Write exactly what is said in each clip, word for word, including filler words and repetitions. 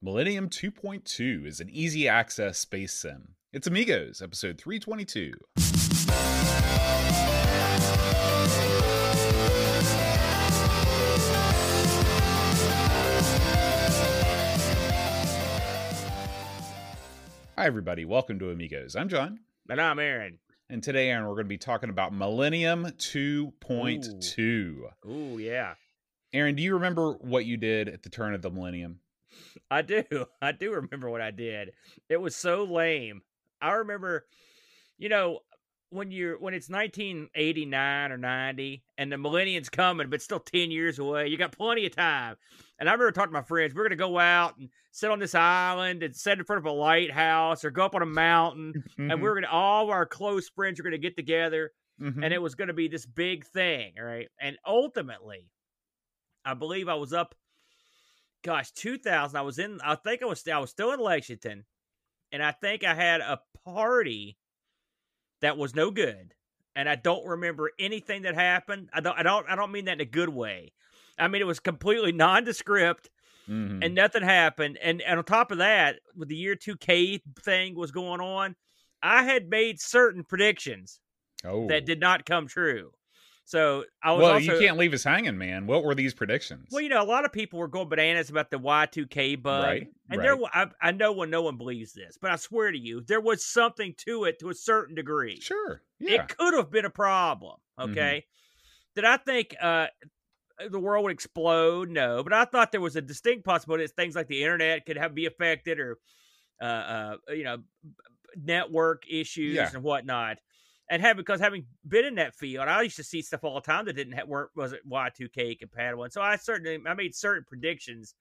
Millennium two point two is an easy access space sim. It's Amigos, episode three twenty-two. Hi everybody, welcome to Amigos. I'm John. And I'm Aaron. And today, Aaron, we're going to be talking about Millennium two point two. Ooh. Ooh, yeah. Aaron, do you remember what you did at the turn of the millennium? I do. I do remember what I did. It was so lame. I remember, you know, when you're when it's nineteen eighty-nine or ninety and the millennium's coming, but still ten years away, you got plenty of time. And I remember talking to my friends, we're going to go out and sit on this island and sit in front of a lighthouse or go up on a mountain. Mm-hmm. And we're going to, all our close friends are going to get together. Mm-hmm. And it was going to be this big thing. All right. And ultimately, I believe I was up, gosh, two thousand. I was in, I think I was, I was still in Lexington, and I think I had a party that was no good, and I don't remember anything that happened. I don't, I don't, I don't mean that in a good way. I mean, it was completely nondescript, mm-hmm. and nothing happened. And, and on top of that, with the year two K thing was going on, I had made certain predictions oh. that did not come true. So I was well, also, you can't leave us hanging, man. What were these predictions? Well, you know, a lot of people were going bananas about the Y two K bug. Right, and right. there, I, I know when no one believes this, but I swear to you, there was something to it to a certain degree. Sure. Yeah. It could have been a problem. Okay. Mm-hmm. Did I think uh, the world would explode? No. But I thought there was a distinct possibility that things like the internet could have be affected or, uh, uh, you know, network issues yeah. and whatnot. And have, because having been in that field, I used to see stuff all the time that didn't have, weren't, wasn't Y two K compatible. And so I certainly, I made certain predictions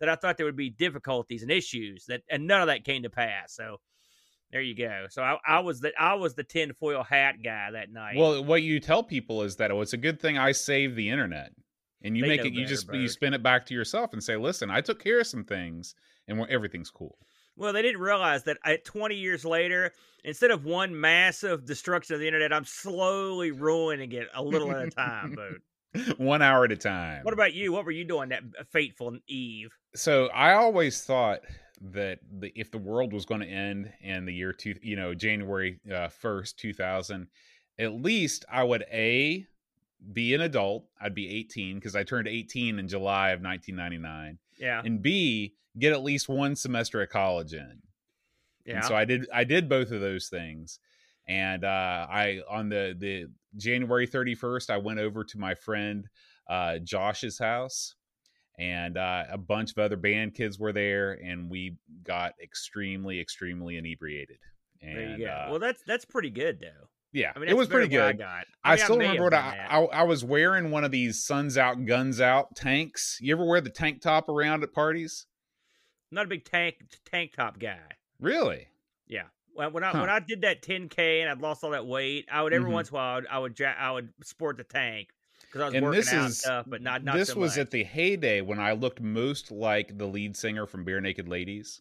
that I thought there would be difficulties and issues that, and none of that came to pass. So there you go. So I, I was the, I was the tinfoil hat guy that night. Well, what you tell people is that, oh, it's a good thing I saved the internet, and you they make it, you just, bird. you spin it back to yourself and say, listen, I took care of some things and everything's cool. Well, they didn't realize that twenty years later, instead of one massive destruction of the internet, I'm slowly ruining it a little at a time, dude. One hour at a time. What about you? What were you doing that fateful eve? So I always thought that the, if the world was going to end in the year two, you know, January uh, first, two thousand, at least I would a be an adult. I'd be eighteen because I turned eighteen in July of nineteen ninety-nine. Yeah, and b get at least one semester of college in. Yeah. And so I did. I did both of those things, and uh, I on the the January thirty-first, I went over to my friend uh, Josh's house, and uh, a bunch of other band kids were there, and we got extremely, extremely inebriated. And, there you go. Uh, well, that's that's pretty good though. Yeah, I mean, it was pretty good. I, got. I, mean, I still I remember what I, I I was wearing one of these Suns Out, Guns Out tanks. You ever wear the tank top around at parties? I'm not a big tank tank top guy. Really? Yeah. Well, when I huh. when I did that ten K and I'd lost all that weight, I would every mm-hmm. once in a while I would I would, I would sport the tank because I was and working this out is, and stuff, but not not. This so was much. At the heyday when I looked most like the lead singer from Bare Naked Ladies.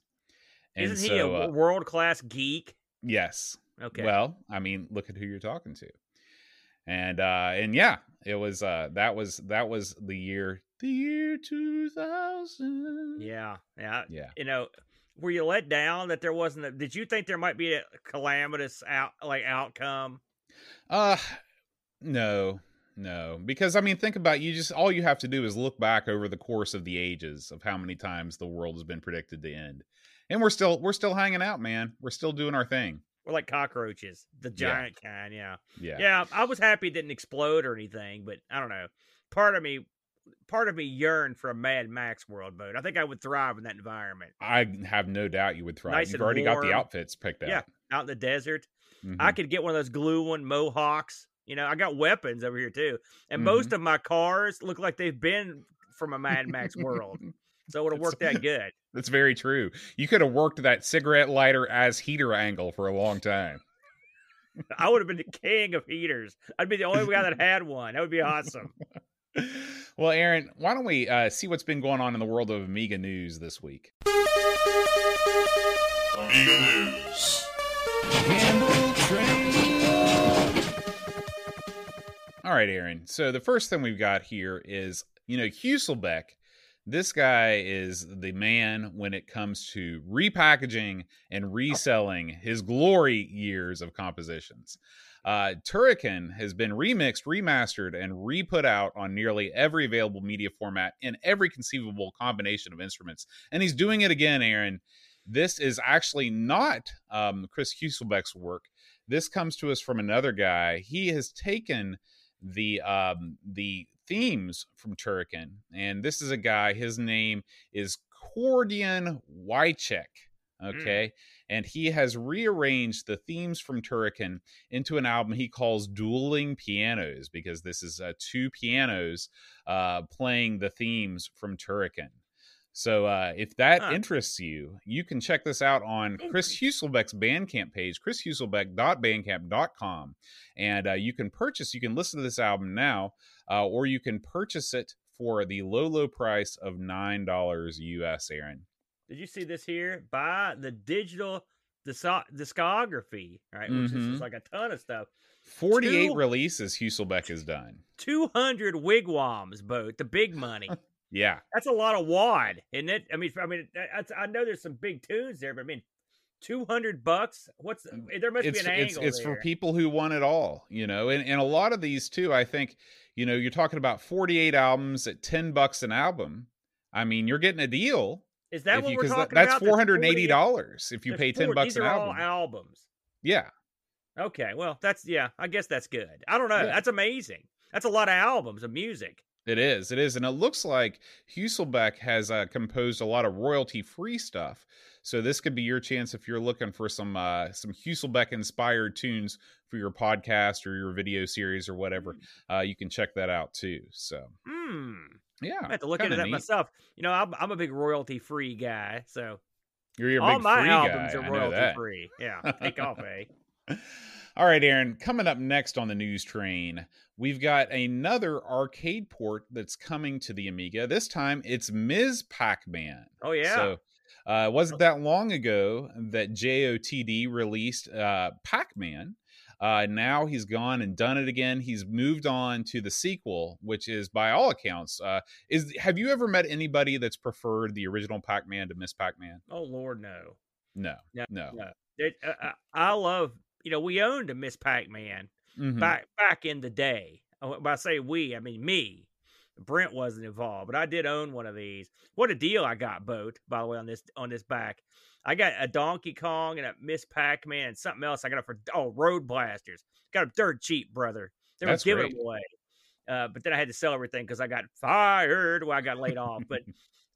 And Isn't so, he a uh, world class geek? Yes. Okay. Well, I mean, look at who you're talking to. And, uh, and yeah, it was, uh, that was, that was the year, the year two thousand. Yeah. Yeah. Yeah. You know, were you let down that there wasn't a, did you think there might be a calamitous out like outcome? Uh, no, no. Because I mean, think about you just, all you have to do is look back over the course of the ages of how many times the world has been predicted to end. And we're still, we're still hanging out, man. We're still doing our thing. We're like cockroaches, the giant yeah. kind, yeah. yeah. Yeah, I was happy it didn't explode or anything, but I don't know. Part of me part of me yearned for a Mad Max world mode. I think I would thrive in that environment. I have no doubt you would thrive. Nice You've already warm. Got the outfits picked out. Yeah, out in the desert. Mm-hmm. I could get one of those glue one mohawks. You know, I got weapons over here, too. And mm-hmm. most of my cars look like they've been from a Mad Max world. So it would have worked that good. That's very true. You could have worked that cigarette lighter as heater angle for a long time. I would have been the king of heaters. I'd be the only guy that had one. That would be awesome. Well, Aaron, why don't we uh, see what's been going on in the world of Amiga news this week? Amiga news. Campbell Train. All right, Aaron. So the first thing we've got here is, you know, Hülsbeck This guy is the man when it comes to repackaging and reselling his glory years of compositions. Uh, Turrican has been remixed, remastered, and re-put out on nearly every available media format in every conceivable combination of instruments. And he's doing it again, Aaron. This is actually not um, Chris Hülsbeck's work. This comes to us from another guy. He has taken the um, the themes from Turrican. And this is a guy, his name is Cordian Wychek. Okay. Mm. And he has rearranged the themes from Turrican into an album he calls Dueling Pianos, because this is uh, two pianos uh, playing the themes from Turrican. So uh, if that huh. interests you, you can check this out on Chris Hülsbeck's Bandcamp page, chris hülsbeck dot bandcamp dot com. And uh, you can purchase, you can listen to this album now, uh, or you can purchase it for the low, low price of nine dollars U S, Aaron. Did you see this here? Buy the digital disc- discography, right? Which mm-hmm. is just like a ton of stuff. forty-eight Two, releases Hülsbeck has done. two hundred wigwams, Bo. The big money. Yeah. That's a lot of wad, isn't it? I mean, I mean, that's, I know there's some big tunes there, but I mean, two hundred bucks. What's there must it's, be an it's, angle. It's there. For people who want it all, you know, and, and a lot of these too, I think, you know, you're talking about forty-eight albums at ten bucks an album. I I mean, you're getting a deal. Is that if what you, we're talking that's about? That's four hundred eighty dollars if you pay ten bucks an album. These are all albums. Yeah. Okay. Well, that's, yeah, I guess that's good. I don't know. Yeah. That's amazing. That's a lot of albums of music. It is. It is. And it looks like Hülsbeck has uh, composed a lot of royalty-free stuff. So this could be your chance if you're looking for some uh, some Hülsbeck-inspired tunes for your podcast or your video series or whatever. Uh, you can check that out, too. So, mm. yeah. I have to look into that neat. myself. You know, I'm, I'm a big royalty-free guy. So you're your all big my free albums guy. Are royalty-free. Yeah. Take off, eh? All right, Aaron, coming up next on the news train, we've got another arcade port that's coming to the Amiga. This time, it's Miz Pac-Man. Oh, yeah. So uh, it wasn't that long ago that J O T D released uh, Pac-Man. Uh, now he's gone and done it again. He's moved on to the sequel, which is, by all accounts, uh, is. Have you ever met anybody that's preferred the original Pac-Man to Miz Pac-Man? Oh, Lord, no. No, no. no. no. It, uh, I love... You know, we owned a Miz Pac-Man mm-hmm. back back in the day. When I say we, I mean me. Brent wasn't involved, but I did own one of these. What a deal I got, Boat, by the way, on this on this back. I got a Donkey Kong and a Miz Pac-Man and something else I got it for, oh, Road Blasters. Got them dirt cheap, brother. They were giving them away. Uh, but then I had to sell everything because I got fired. Well, I got laid off. But,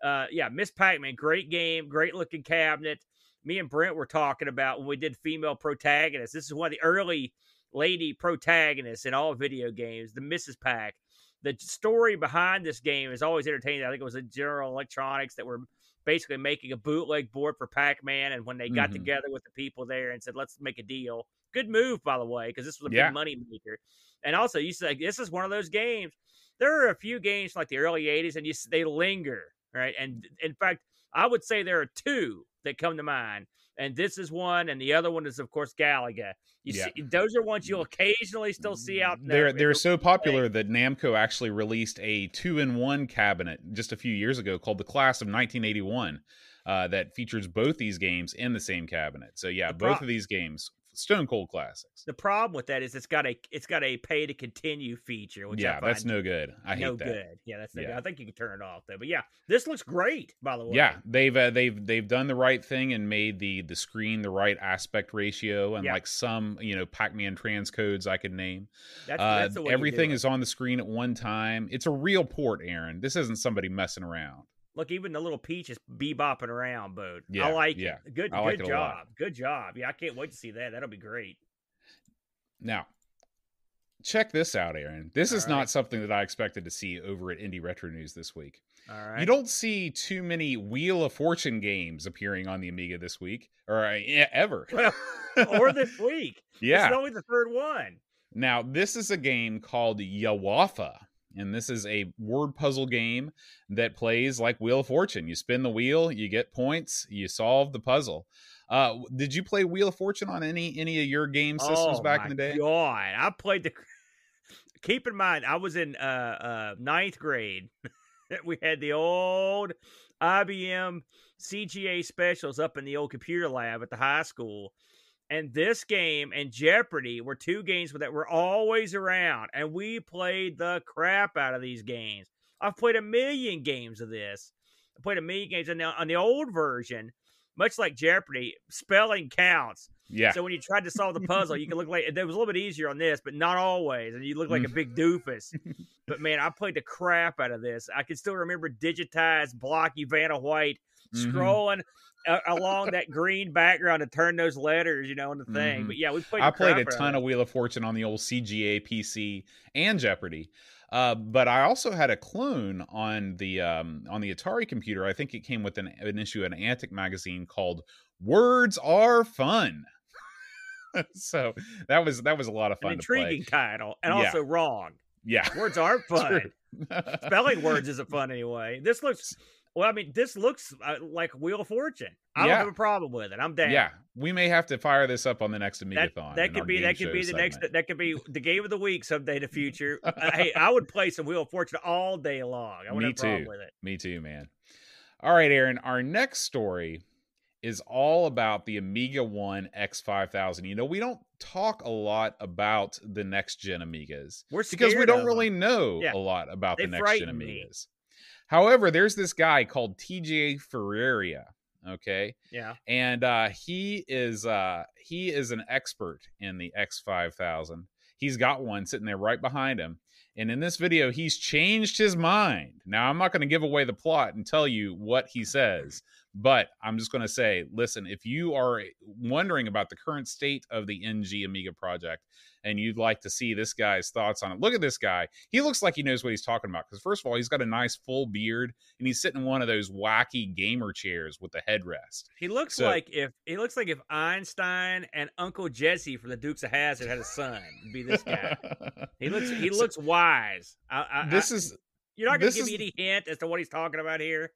uh, yeah, Miz Pac-Man, great game, great-looking cabinet. Me and Brent were talking about when we did female protagonists. This is one of the early lady protagonists in all video games, the Missus Pac. The story behind this game is always entertaining. I think it was the General Electronics that were basically making a bootleg board for Pac-Man. And when they got mm-hmm. together with the people there and said, let's make a deal. Good move, by the way, because this was a yeah. big money maker. And also, you say, this is one of those games. There are a few games from like the early eighties, and you they linger, right? And in fact, I would say there are two that come to mind, and this is one, and the other one is, of course, Galaga. You yeah. see, those are ones you'll occasionally still see out there. They're, they're so popular that Namco actually released a two-in-one cabinet just a few years ago called the Class of nineteen eighty-one uh, that features both these games in the same cabinet. So, yeah, pro- both of these games, stone cold classics. The problem with that is it's got a it's got a pay to continue feature, which yeah, that's no good. I hate no that. Good. Yeah, that's no yeah. good. I think you can turn it off though. But yeah, this looks great, by the way. Yeah, they've uh, they've they've done the right thing and made the the screen the right aspect ratio and yeah. like some, you know, Pac-Man transcodes I could name. That's, uh, that's the way everything is on the screen at one time. It's a real port, Aaron. This isn't somebody messing around. Look, even the little Peach is bebopping around, Bode. Yeah, I like yeah. it. Good, like good it job. Good job. Yeah, I can't wait to see that. That'll be great. Now, check this out, Aaron. This All is right. not something that I expected to see over at Indie Retro News this week. All right. You don't see too many Wheel of Fortune games appearing on the Amiga this week, or uh, ever. Well, or this week. Yeah. This is only the third one. Now, this is a game called Yawafa. And this is a word puzzle game that plays like Wheel of Fortune. You spin the wheel, you get points, you solve the puzzle. Uh, did you play Wheel of Fortune on any any of your game systems oh back in the day? Oh, my God. I played the... Keep in mind, I was in uh, uh, ninth grade. we had the old I B M C G A specials up in the old computer lab at the high school. And this game and Jeopardy were two games that were always around. And we played the crap out of these games. I've played a million games of this. I played a million games. And now on the old version, much like Jeopardy, spelling counts. Yeah. So when you tried to solve the puzzle, you can look like it was a little bit easier on this, but not always. And you look like a big doofus. But man, I played the crap out of this. I can still remember digitized blocky Vanna White scrolling mm-hmm. along that green background to turn those letters, you know, in the thing. Mm-hmm. But yeah, we played. I played a ton of Wheel of Fortune on the old C G A P C and Jeopardy. Uh, but I also had a clone on the um, on the Atari computer. I think it came with an, an issue of an Antic magazine called "Words Are Fun." So that was that was a lot of fun. An intriguing to play. Title, and yeah. also wrong. Yeah, words aren't fun. Spelling words isn't fun anyway. This looks. Well, I mean, this looks uh, like Wheel of Fortune. I yeah. don't have a problem with it. I'm down. Yeah, we may have to fire this up on the next Amigathon. That, that could be. That could be the segment. next. That could be the game of the week someday in the future. uh, hey, I would play some Wheel of Fortune all day long. I wouldn't have a problem with it. Me too, man. All right, Aaron. Our next story is all about the Amiga One X five thousand. You know, we don't talk a lot about the next gen Amigas We're because we don't really them. know yeah. a lot about they the next gen Amigas. Me. However, there's this guy called T J Ferreira, okay? Yeah. And uh, he is uh, he is an expert in the X five thousand. He's got one sitting there right behind him. And in this video, he's changed his mind. Now, I'm not going to give away the plot and tell you what he says, but I'm just going to say, listen, if you are wondering about the current state of the N G Amiga project and you'd like to see this guy's thoughts on it, look at this guy. He looks like he knows what he's talking about because, first of all, he's got a nice full beard and he's sitting in one of those wacky gamer chairs with a headrest. He looks so, like if he looks like if Einstein and Uncle Jesse from the Dukes of Hazzard had a son. It'd be this guy. He looks. He looks so, wise. I, I, this I, is. You're not going to give me any hint as to what he's talking about here.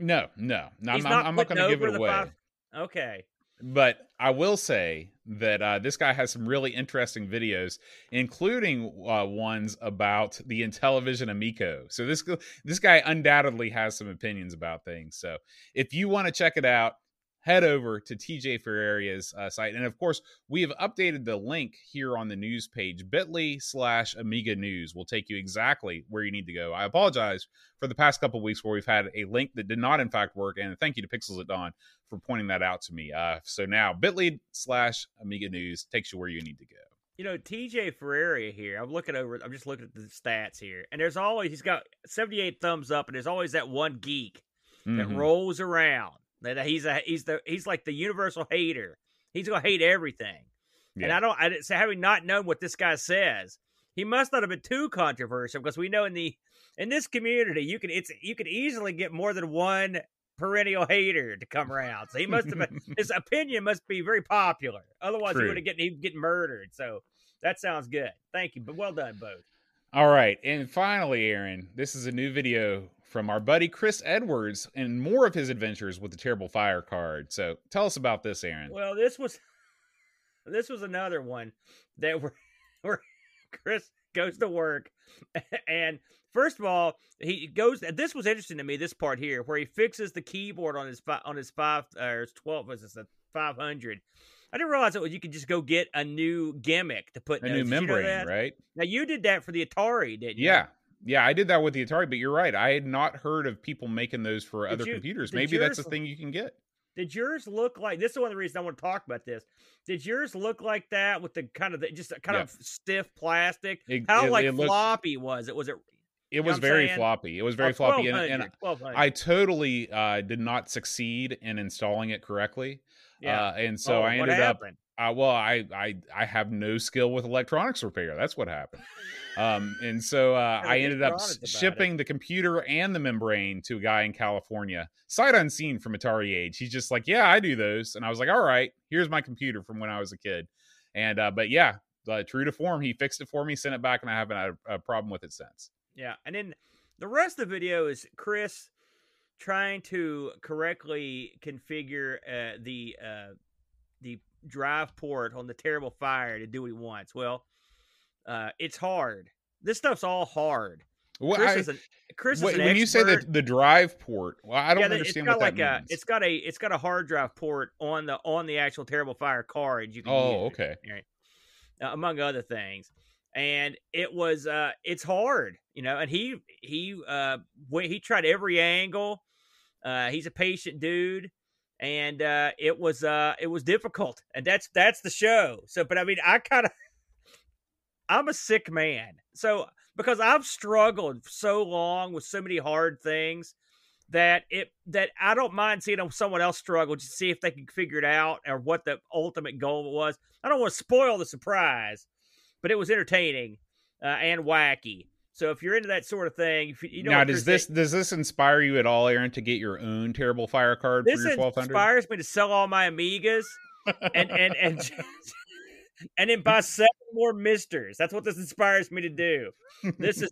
No, no, no I'm not, I'm not going to give it away. Five... Okay. But I will say that uh, this guy has some really interesting videos, including uh, ones about the Intellivision Amico. So this, this guy undoubtedly has some opinions about things. So if you want to check it out, head over to T J Ferreira's uh, site. And of course, we have updated the link here on the news page, bit.ly slash Amiga News will take you exactly where you need to go. I apologize for the past couple of weeks where we've had a link that did not in fact work. And thank you to Pixels at Dawn for pointing that out to me. Uh, so now bit.ly slash Amiga News takes you where you need to go. You know, T J Ferreira here, I'm looking over, I'm just looking at the stats here. And there's always, he's got seventy-eight thumbs up and there's always that one geek that mm-hmm. rolls around. That he's a he's the he's like the universal hater. He's gonna hate everything, yeah. and I don't. I so having not known what this guy says, he must not have been too controversial because we know in the in this community you can it's you can easily get more than one perennial hater to come around. So he must have been, his opinion must be very popular. Otherwise, True. he would have get he would get murdered. So that sounds good. Thank you, but well done, both. All right, and finally, Aaron, this is a new video from our buddy Chris Edwards and more of his adventures with the Terrible Fire card. So tell us about this, Aaron. Well, this was this was another one that where, where Chris goes to work. And first of all, he goes. This was interesting to me. This part here, where he fixes the keyboard on his on his five or his twelve was it five hundred. I didn't realize that you could just go get a new gimmick to put a new membrane, right? Now you did that for the Atari, didn't you? Yeah. Yeah, I did that with the Atari, but you're right. I had not heard of people making those for did other you, computers. Maybe yours, that's a thing you can get. Did yours look like... This is one of the reasons I want to talk about this. Did yours look like that with the kind of... The, just kind yeah. of stiff plastic? It, How it, like it floppy looked, was it? Was it... It was very saying? floppy. It was very oh, floppy. And, and I totally uh, did not succeed in installing it correctly. Yeah. Uh, and so oh, I ended happened? up... Uh, well, I, I, I have no skill with electronics repair. That's what happened. Um, and so uh, I ended up shipping it. the computer and the membrane to a guy in California, sight unseen from Atari age. He's just like, yeah, I do those. And I was like, all right, here's my computer from when I was a kid. And, uh, but yeah, uh, true to form, he fixed it for me, sent it back, and I haven't had a, a problem with it since. Yeah. And then the rest of the video is Chris trying to correctly configure uh, the, uh, the drive port on the Terrible Fire to do what he wants. Well, Uh, it's hard. This stuff's all hard. Well, Chris I, is an, Chris wait, is an when expert. You say that the drive port, well, I don't yeah, understand what like that a, means. It's got a it's got a hard drive port on the on the actual Terrible Fire card. You can oh, use okay. It, right? uh, among other things, and it was uh, it's hard, you know. And he he uh, went, he tried every angle. Uh, he's a patient dude, and uh, it was uh, it was difficult, and that's that's the show. So, but I mean, I kind of I'm a sick man, so. Because I've struggled so long with so many hard things that it that I don't mind seeing someone else struggle just to see if they can figure it out or what the ultimate goal was. I don't want to spoil the surprise, but it was entertaining uh, and wacky. So if you're into that sort of thing, if you, you know. Now, does this saying, does this inspire you at all, Aaron, to get your own Terrible Fire card for your twelve hundred? This inspires me to sell all my Amigas and and and. Just, and then buy seven more misters. That's what this inspires me to do. This is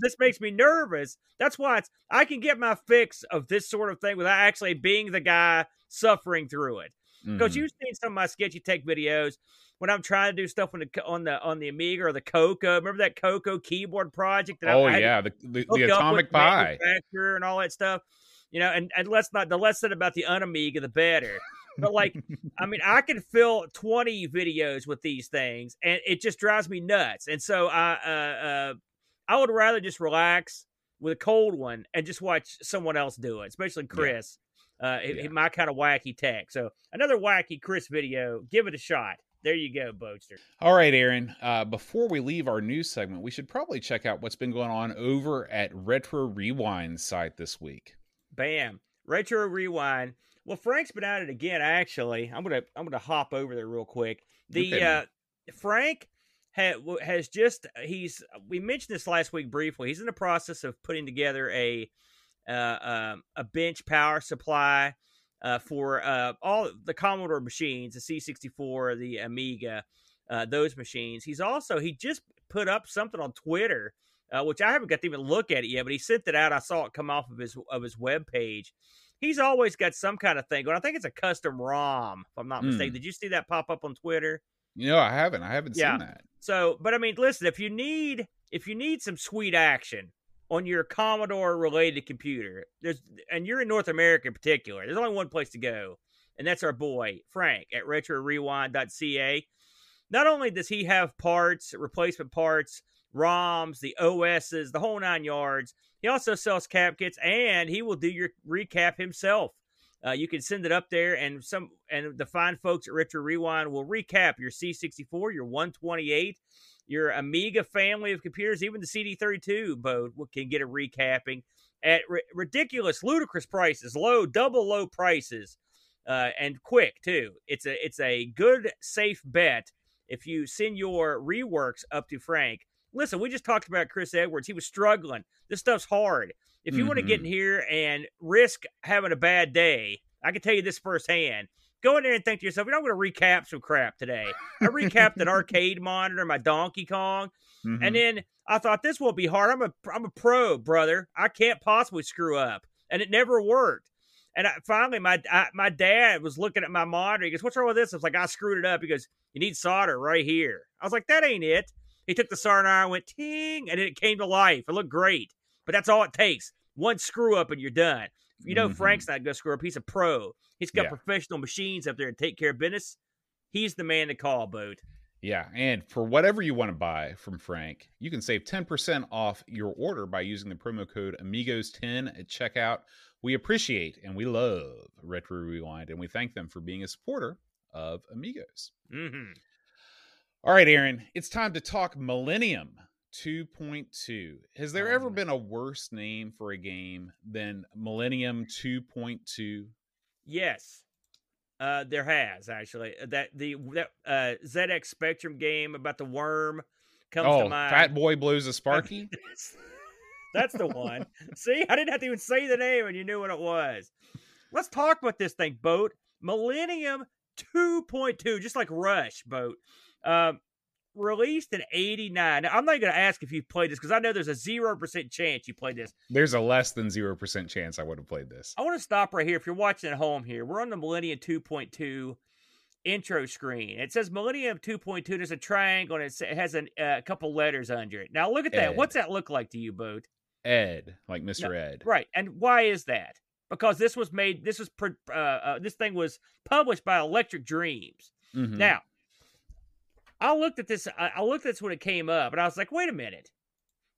this makes me nervous. That's why it's, I can get my fix of this sort of thing without actually being the guy suffering through it. Because mm-hmm. You've seen some of my sketchy tech videos when I'm trying to do stuff on the on the on the Amiga or the Coco. Remember that Coco keyboard project? That oh I, yeah, I the the, the Atomic Pie and all that stuff. You know, and and let's not the less said about the un-Amiga, the better. But, like, I mean, I can fill twenty videos with these things, and it just drives me nuts. And so I uh, uh, I would rather just relax with a cold one and just watch someone else do it, especially Chris, yeah. Uh, yeah. My kind of wacky tech. So another wacky Chris video. Give it a shot. There you go, Boaster. All right, Aaron. Uh, before we leave our news segment, we should probably check out what's been going on over at Retro Rewind's site this week. Bam. Retro Rewind. Well, Frank's been at it again. Actually, I'm gonna I'm gonna hop over there real quick. The okay, uh, Frank ha, has just he's we mentioned this last week briefly. He's in the process of putting together a uh, uh, a bench power supply uh, for uh, all the Commodore machines, the C sixty-four, the Amiga, uh, those machines. He's also he just put up something on Twitter, uh, which I haven't got to even look at it yet, but he sent it out. I saw it come off of his of his webpage. He's always got some kind of thing going. I think it's a custom ROM, if I'm not mistaken. Mm. Did you see that pop up on Twitter? No, I haven't. I haven't yeah. seen that. So, but I mean, listen, if you need if you need some sweet action on your Commodore-related computer, there's and you're in North America in particular, there's only one place to go, and that's our boy, Frank, at retro rewind dot c a. Not only does he have parts, replacement parts, ROMs, the O Ss, the whole nine yards. He also sells cap kits, and he will do your recap himself. Uh, you can send it up there, and some and the fine folks at Retro Rewind will recap your C sixty-four, your one twenty-eight, your Amiga family of computers, even the C D thirty-two boat can get a recapping at r- ridiculous, ludicrous prices, low, double low prices, uh, and quick too. It's a it's a good safe bet if you send your reworks up to Frank. Listen, we just talked about Chris Edwards. He was struggling. This stuff's hard. If you mm-hmm. want to get in here and risk having a bad day, I can tell you this firsthand. Go in there and think to yourself, you know, I'm going to recap some crap today. I recapped an arcade monitor, my Donkey Kong, mm-hmm. and then I thought this won't be hard. I'm a I'm a pro, brother. I can't possibly screw up, and it never worked. And I, finally, my I, my dad was looking at my monitor. He goes, "What's wrong with this?" I was like, "I screwed it up." He goes, "You need solder right here." I was like, "That ain't it." He took the solder iron and went ting, and it came to life. It looked great, but that's all it takes. One screw up and you're done. You know, mm-hmm. Frank's not going to screw up. He's a pro. He's got yeah. professional machines up there to take care of business. He's the man to call, Boat. Yeah, and for whatever you want to buy from Frank, you can save ten percent off your order by using the promo code amigos ten at checkout. We appreciate and we love Retro Rewind, and we thank them for being a supporter of Amigos. Mm-hmm. All right, Aaron, it's time to talk Millennium two point two. Has there ever been a worse name for a game than Millennium two point two? Yes, uh, there has, actually. That the that, uh, Z X Spectrum game about the worm comes oh, to mind. Fat Boy Blows a Sparky? That's the one. See, I didn't have to even say the name and you knew what it was. Let's talk about this thing, Boat. Millennium two point two, just like Rush, Boat. Um, released in eighty-nine. Now, I'm not going to ask if you've played this because I know there's a zero percent chance you played this. There's a less than zero percent chance I would have played this. I want to stop right here. If you're watching at home here, we're on the Millennium two point two intro screen. It says Millennium two point two. There's a triangle and it has an, uh, a couple letters under it. Now, look at that. Ed. What's that look like to you, Boat? Ed, like Mister No, Ed. Right. And why is that? Because this was made, this was, uh, uh, this thing was published by Electric Dreams. Mm-hmm. Now, I looked at this, I, I looked at this when it came up, and I was like, wait a minute.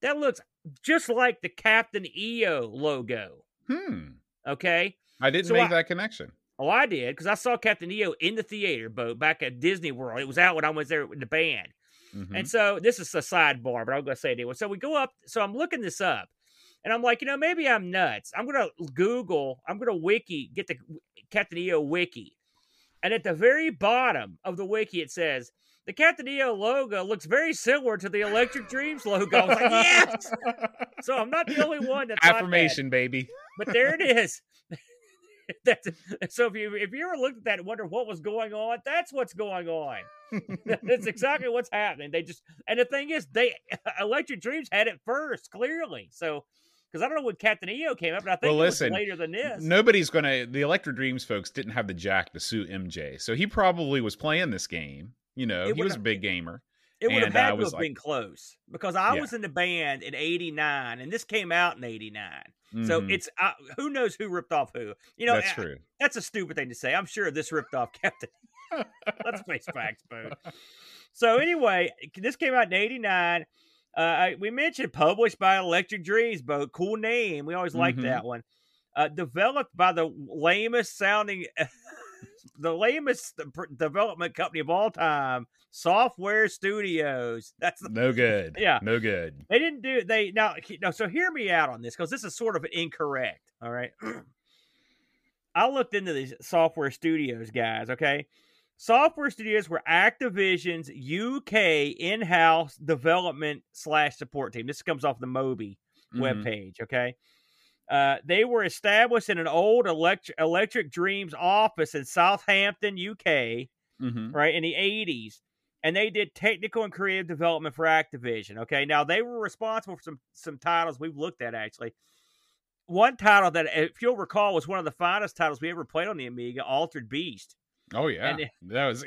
That looks just like the Captain E O logo. Hmm. Okay? I didn't so make I, that connection. Oh, I did, because I saw Captain E O in the theater boat back at Disney World. It was out when I was there with the band. Mm-hmm. And so, this is a sidebar, but I'm going to say it anyway. So, we go up, so I'm looking this up. And I'm like, you know, maybe I'm nuts. I'm going to Google, I'm going to wiki, get the Captain E O wiki. And at the very bottom of the wiki, it says, the Captain E O logo looks very similar to the Electric Dreams logo. I was like, yes! So I'm not the only one that's affirmation, not baby. But there it is. That's, so if you if you ever looked at that and wondered what was going on, that's what's going on. That's exactly what's happening. They just, and the thing is, they Electric Dreams had it first, clearly. So, because I don't know when Captain E O came up, but I think well, listen, it was later than this. Nobody's going to... The Electric Dreams folks didn't have the jack to sue M J, so he probably was playing this game. You know, he was a big gamer. It would have had to have been close, because I yeah. was in the band in eighty-nine, and this came out in eighty-nine. Mm-hmm. So it's... I, who knows who ripped off who? You know, that's I, true. That's a stupid thing to say. I'm sure this ripped off Captain... Let's face facts, boo. So anyway, this came out in eighty-nine. Uh, we mentioned published by Electric Dreams, boat. Cool name. We always like mm-hmm. that one. Uh, developed by the lamest sounding, the lamest development company of all time, Software Studios. That's the, no good. Yeah, no good. They didn't do they now. No, so hear me out on this, because this is sort of incorrect. All right, I looked into these Software Studios guys. Okay. Software Studios were Activision's U K in-house development slash support team. This comes off the Moby mm-hmm. webpage, okay? Uh, they were established in an old Electric, Electric Dreams office in Southampton, U K, mm-hmm. right, in the eighties. And they did technical and creative development for Activision, okay? Now, they were responsible for some, some titles we've looked at, actually. One title that, if you'll recall, was one of the finest titles we ever played on the Amiga, Altered Beast. Oh, yeah. It, that was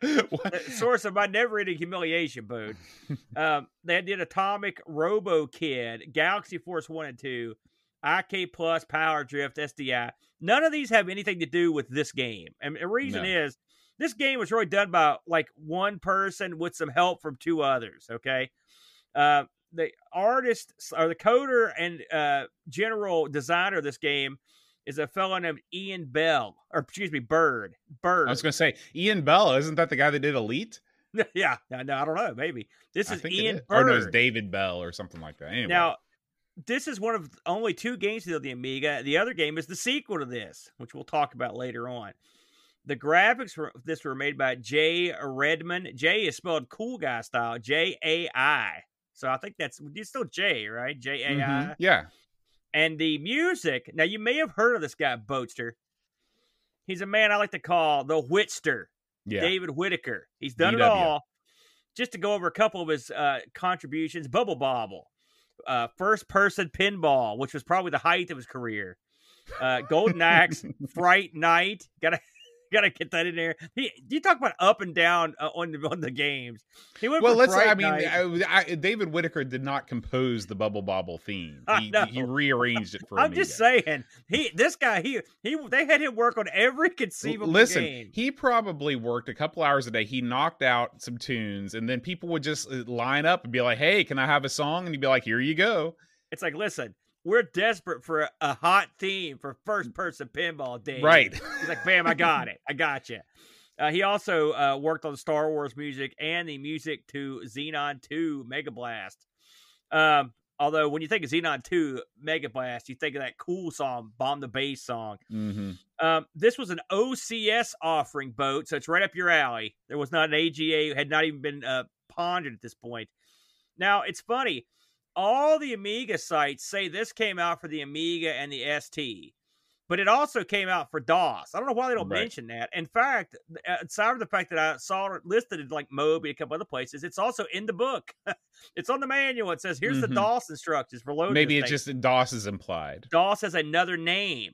the source of my never-ending humiliation, Boone. Um, they did Atomic Robo Kid, Galaxy Force one and two, I K Plus, Power Drift, S D I. None of these have anything to do with this game. And the reason no. is, this game was really done by, like, one person with some help from two others, okay? Uh, the artist, or the coder and uh, general designer of this game is a fellow named Ian Bell, or excuse me, Bird. Bird. I was going to say, Ian Bell, isn't that the guy that did Elite? yeah, no, no, I don't know, maybe. This is Ian is. Bird. Or no, it's David Bell or something like that. Anyway. Now, this is one of only two games of the Amiga. The other game is the sequel to this, which we'll talk about later on. The graphics for this were made by Jay Redman. Jay is spelled cool guy style, J A I. So I think that's, it's still Jay, right? J A I? Mm-hmm. Yeah. And the music, now you may have heard of this guy, Boatster. He's a man I like to call the Whitster, yeah. David Whittaker. He's done D W. It all. Just to go over a couple of his uh, contributions, Bubble Bobble, uh, First Person Pinball, which was probably the height of his career, uh, Golden Axe, Fright Night, gotta gotta get that in there. He, you talk about up and down uh, on, the, on the games. He went well, let's say, I mean, I, I, David Whittaker did not compose the Bubble Bobble theme. He, he rearranged it for I'm Amiga. Just saying, he this guy, he he they had him work on every conceivable Listen, game. Listen, he probably worked a couple hours a day. He knocked out some tunes, and then people would just line up and be like, hey, can I have a song? And he'd be like, here you go. It's like, listen, we're desperate for a hot theme for first-person pinball, Dave. Right. He's like, bam, I got it. I got you. Uh, he also uh, worked on Star Wars music and the music to Xenon two Mega Blast. Um, although, when you think of Xenon two Mega Blast, you think of that cool song, Bomb the Bass song. Mm-hmm. Um, this was an O C S offering, boat, so it's right up your alley. There was not an A G A, had not even been uh, pondered at this point. Now, it's funny. All the Amiga sites say this came out for the Amiga and the S T, but it also came out for DOS. I don't know why they don't right. mention that. In fact, aside from the fact that I saw it listed in like Moby and a couple other places, it's also in the book. It's on the manual. It says, here's mm-hmm. the DOS instructions for loading. Maybe it's just DOS is implied. DOS has another name.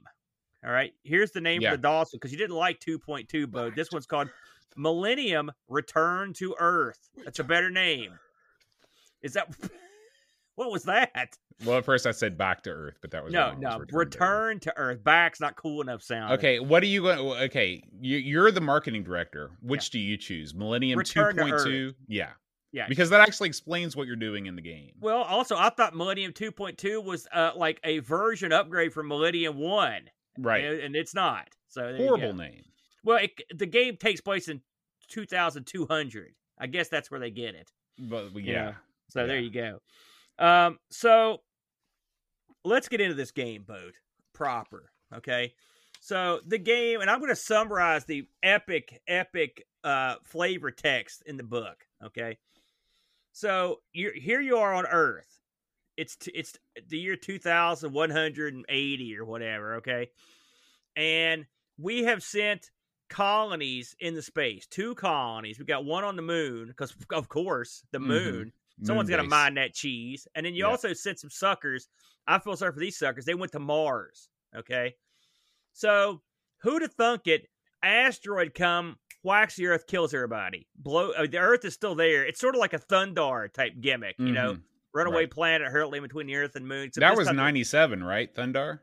All right. Here's the name yeah. for the DOS, because you didn't like two point two, Bo. Right. This one's called Millennium Return to Earth. That's a better name. Is that... What was that? Well, at first I said Back to Earth, but that was no, no. Return, return to, Earth. to Earth. Back's not cool enough sound. Okay, what are you going? Okay, you, you're the marketing director. Which yeah. do you choose? Millennium two point two. Yeah. Yeah, because that actually explains what you're doing in the game. Well, also, I thought Millennium two point two was uh, like a version upgrade from Millennium one. Right. And, and it's not. So horrible name. Well, it, the game takes place in two thousand two hundred. I guess that's where they get it. But yeah. You know? So yeah. there you go. Um, so let's get into this game, Boat, proper. Okay. So the game, and I'm going to summarize the epic, epic uh, flavor text in the book. Okay. So you're, here you are on Earth. It's t- it's the year two thousand one hundred eighty or whatever, okay? And we have sent colonies into space. Two colonies. We got one on the moon, because, of course, the moon. Mm-hmm. Someone's got to mine that cheese. And then you yeah. also sent some suckers. I feel sorry for these suckers. They went to Mars, okay? So who'd have thunk it? Asteroid come... whacks the Earth, kills everybody. Blow uh, the Earth is still there. It's sort of like a Thundar type gimmick, you mm-hmm. know, runaway right. planet hurtling between the Earth and moon. So that was ninety-seven, of... right? Thundar?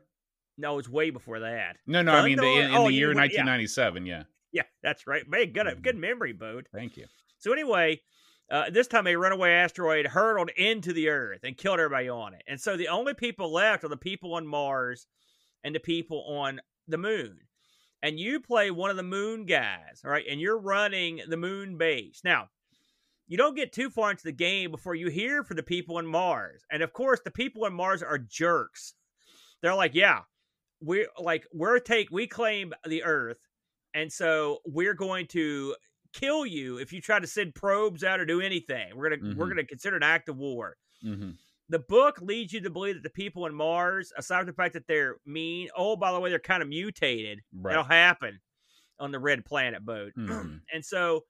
No, it's way before that. No, no, Thundar? I mean the, in oh, the year nineteen ninety-seven. Yeah, yeah, that's right. Man, good, mm-hmm. good memory, Bode. Thank you. So anyway, uh, this time a runaway asteroid hurtled into the Earth and killed everybody on it. And so the only people left are the people on Mars and the people on the moon. And you play one of the moon guys, all right? And you're running the moon base. Now, you don't get too far into the game before you hear from the people on Mars. And, of course, the people on Mars are jerks. They're like, yeah, we're like, we're take, we claim the Earth. And so we're going to kill you if you try to send probes out or do anything. We're going to, mm-hmm. we're going to consider an act of war. Mm-hmm. The book leads you to believe that the people on Mars, aside from the fact that they're mean, oh, by the way, they're kind of mutated. Right. That'll happen on the red planet boat. Mm-hmm. And so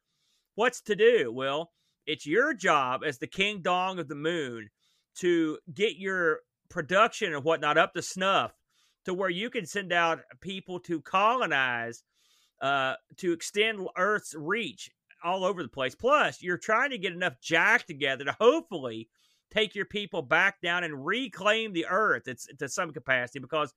what's to do? Well, it's your job as the King Dong of the moon to get your production and whatnot up to snuff to where you can send out people to colonize, uh, to extend Earth's reach all over the place. Plus, you're trying to get enough jack together to hopefully... take your people back down and reclaim the Earth. It's to some capacity, because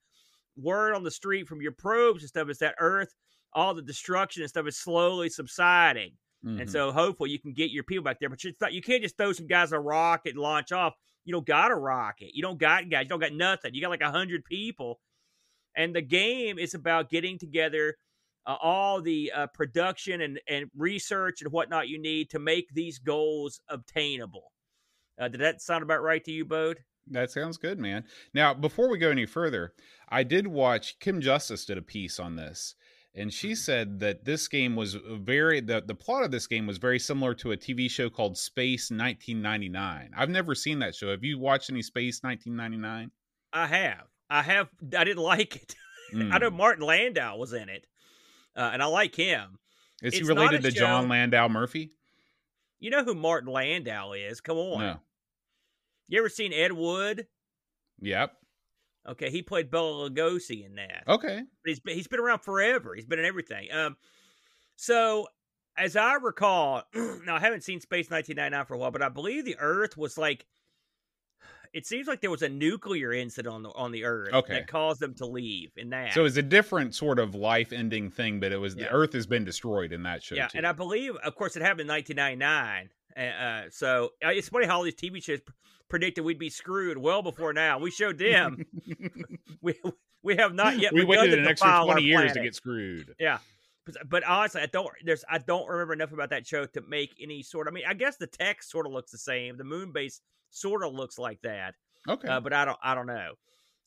word on the street from your probes and stuff is that Earth, all the destruction and stuff is slowly subsiding. Mm-hmm. And so hopefully you can get your people back there, but you, you can't just throw some guys a rocket and launch off. You don't got a rocket. You don't got guys. You don't got nothing. You got like a hundred people. And the game is about getting together uh, all the uh, production and, and research and whatnot you need to make these goals obtainable. Uh, did that sound about right to you, Bode? That sounds good, man. Now, before we go any further, I did watch, Kim Justice did a piece on this, and she said that this game was very, the, the plot of this game was very similar to a T V show called Space nineteen ninety-nine. I've never seen that show. Have you watched any Space nineteen ninety-nine? I have. I have. I didn't like it. Mm. I know Martin Landau was in it, uh, and I like him. Is he related to show... John Landau Murphy? You know who Martin Landau is. Come on. No. You ever seen Ed Wood? Yep. Okay, he played Bela Lugosi in that. Okay. But he's been, he's been around forever. He's been in everything. Um, so, as I recall, now I haven't seen Space nineteen ninety-nine for a while, but I believe the Earth was like, it seems like there was a nuclear incident on the, on the Earth okay. that caused them to leave in that. So it's a different sort of life-ending thing, but it was yeah. the Earth has been destroyed in that show, Yeah, too. And I believe, of course, it happened in nineteen ninety-nine. Uh, so it's funny how all these T V shows predicted we'd be screwed well before now. We showed them. we we have not yet. We waited an extra twenty years planet. to get screwed. Yeah, but, but honestly, I don't. There's I don't remember enough about that show to make any sort. I mean, I guess the text sort of looks the same. The moon base sort of looks like that. Okay, uh, but I don't. I don't know.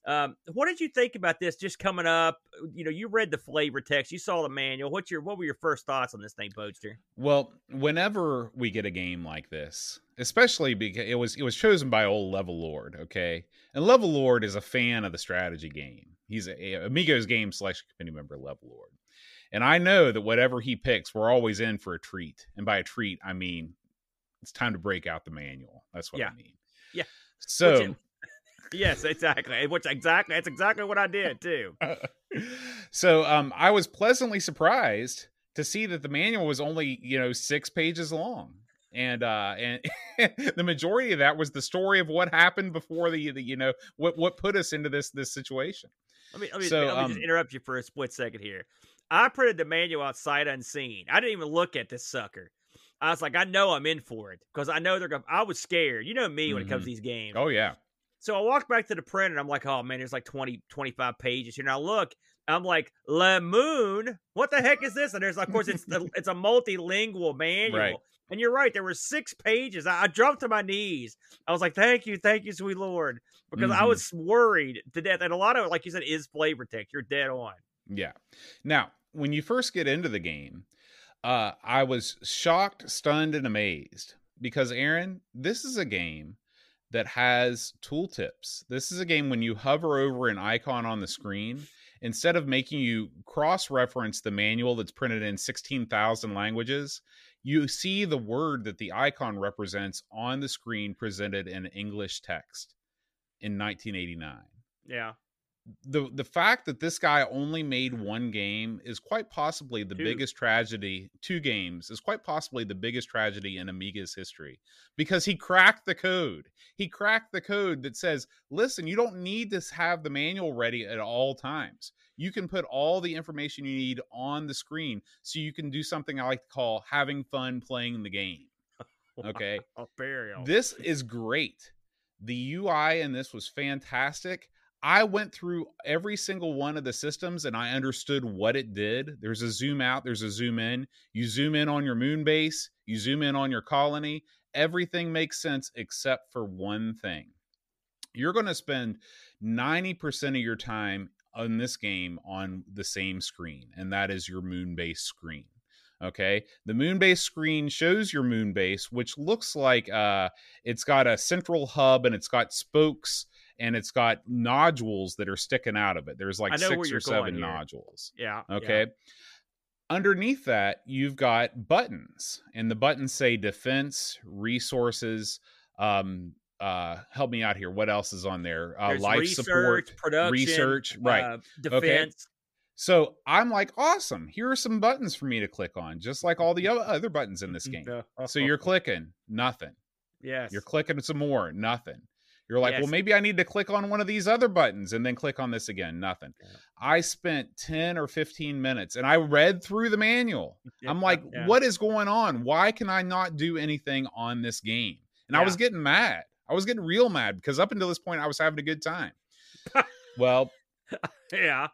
Um, what did you think about this just coming up? You know, you read the flavor text, you saw the manual. What's your, what were your first thoughts on this thing, Boaster? Well, whenever we get a game like this, especially because it was, it was chosen by old Level Lord. Okay. And Level Lord is a fan of the strategy game. He's a, a Amigos game selection committee member, Level Lord. And I know that whatever he picks, we're always in for a treat. And by a treat, I mean, it's time to break out the manual. That's what yeah. I mean. Yeah. So yes, exactly. Which exactly that's exactly what I did too. So um, I was pleasantly surprised to see that the manual was only, you know, six pages long. And uh, and the majority of that was the story of what happened before the, the you know, what what put us into this this situation. Let me, let me, so, let me um, just interrupt you for a split second here. I printed the manual out sight unseen. I didn't even look at this sucker. I was like, I know I'm in for it because I know they're going to, I was scared. You know me when mm-hmm. it comes to these games. Oh, yeah. So I walked back to the print and I'm like, oh, man, there's like twenty, twenty-five pages here. And I look, I'm like, Le Moon, what the heck is this? And there's, of course, it's the, it's a multilingual manual. Right. And you're right. There were six pages. I, I dropped to my knees. I was like, thank you. Thank you, sweet Lord. Because mm-hmm. I was worried to death. And a lot of it, like you said, is flavor text. You're dead on. Yeah. Now, when you first get into the game, uh, I was shocked, stunned, and amazed because, Aaron, this is a game that has tooltips. This is a game when you hover over an icon on the screen, instead of making you cross-reference the manual that's printed in sixteen thousand languages, you see the word that the icon represents on the screen presented in English text in nineteen eighty-nine. Yeah. The the fact that this guy only made one game is quite possibly the two. biggest tragedy. Two games is quite possibly the biggest tragedy in Amiga's history, because he cracked the code. He cracked the code that says, listen, you don't need to have the manual ready at all times. You can put all the information you need on the screen so you can do something I like to call having fun playing the game. Okay. This is great. The U I in this was fantastic. I went through every single one of the systems and I understood what it did. There's a zoom out. There's a zoom in. You zoom in on your moon base. You zoom in on your colony. Everything makes sense except for one thing. You're going to spend ninety percent of your time on this game on the same screen, and that is your moon base screen. Okay, the moon base screen shows your moon base, which looks like uh, it's got a central hub and it's got spokes and it's got nodules that are sticking out of it. There's like six or seven nodules. Yeah. Okay. Yeah. Underneath that, you've got buttons, and the buttons say defense, resources. Um, uh, help me out here. What else is on there? Uh, life research, support, production, research, right? Uh, defense. Okay. So I'm like, awesome. Here are some buttons for me to click on, just like all the other buttons in this game. So you're clicking, nothing. Yes. You're clicking some more, nothing. You're like, yes. well, maybe I need to click on one of these other buttons and then click on this again. Nothing. Yeah. I spent ten or fifteen minutes and I read through the manual. Yeah. I'm like, yeah. what is going on? Why can I not do anything on this game? And yeah. I was getting mad. I was getting real mad because up until this point, I was having a good time. Well, yeah.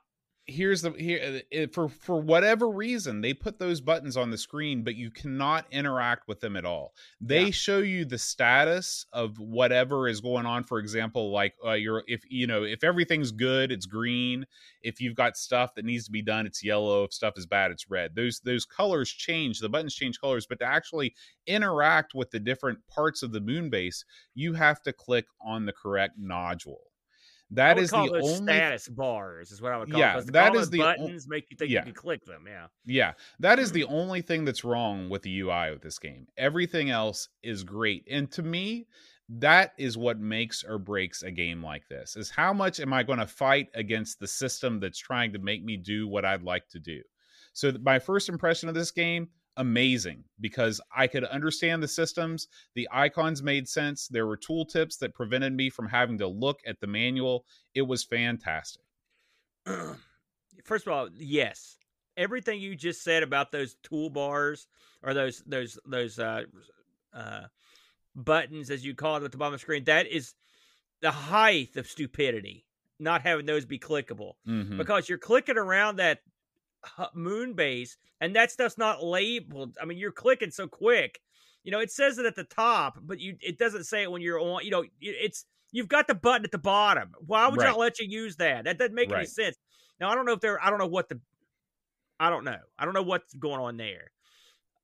Here's the here it, for for whatever reason they put those buttons on the screen, but you cannot interact with them at all. They yeah. show you the status of whatever is going on. For example, like uh, you're if you know if everything's good, it's green. If you've got stuff that needs to be done, it's yellow. If stuff is bad, it's red. Those those colors change. The buttons change colors, but to actually interact with the different parts of the moon base, you have to click on the correct nodule. That is the only status bars is what I would call yeah, it. That is the buttons make you think yeah. you can click them. Yeah. Yeah. That is the only thing that's wrong with the U I with this game. Everything else is great. And to me, that is what makes or breaks a game like this, is how much am I going to fight against the system that's trying to make me do what I'd like to do? So my first impression of this game, amazing, because I could understand the systems. The icons made sense. There were tooltips that prevented me from having to look at the manual. It was fantastic. First of all, yes, everything you just said about those toolbars or those those those uh, uh, buttons, as you call it, at the bottom of the screen, that is the height of stupidity. Not having those be clickable mm-hmm. because you're clicking around that moon base and that stuff's not labeled. I mean, you're clicking so quick, you know, it says it at the top, but you, it doesn't say it when you're on, you know, it's, you've got the button at the bottom. Why would right. you not let you use that? That doesn't make right. any sense. Now, I don't know if they're, I don't know what the, I don't know. I don't know what's going on there.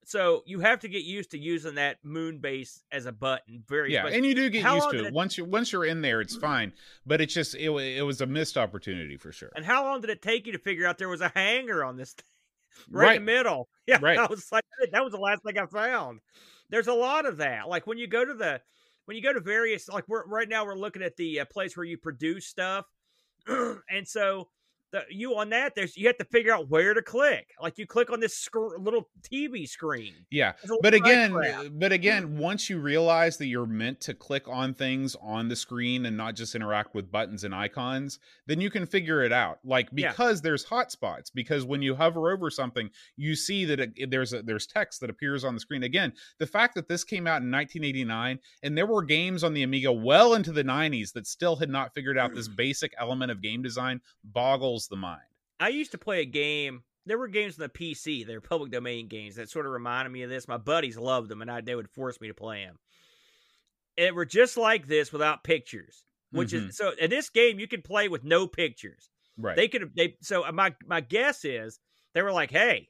So you have to get used to using that moon base as a button. Very yeah, much. And you do get how used to it. it once you once you're in there, it's fine. But it's just it, it was a missed opportunity for sure. And how long did it take you to figure out there was a hanger on this thing, right, right. in the middle? Yeah, right. I was like, that was the last thing I found. There's a lot of that. Like when you go to the when you go to various like we're right now we're looking at the place where you produce stuff, and so the, you on that, there's you have to figure out where to click. Like you click on this sc little T V screen. Yeah, but again, but again, once you realize that you're meant to click on things on the screen and not just interact with buttons and icons, then you can figure it out. Like because yeah. there's hotspots. Because when you hover over something, you see that it, there's a, there's text that appears on the screen. Again, the fact that this came out in nineteen eighty-nine and there were games on the Amiga well into the nineties that still had not figured out this basic element of game design boggles the mind. I used to play a game. There were games on the P C. They were public domain games that sort of reminded me of this. My buddies loved them, and I, they would force me to play them. And they were just like this without pictures, which mm-hmm. is so. In this game, you could play with no pictures. Right? They could. They so my my guess is they were like, hey,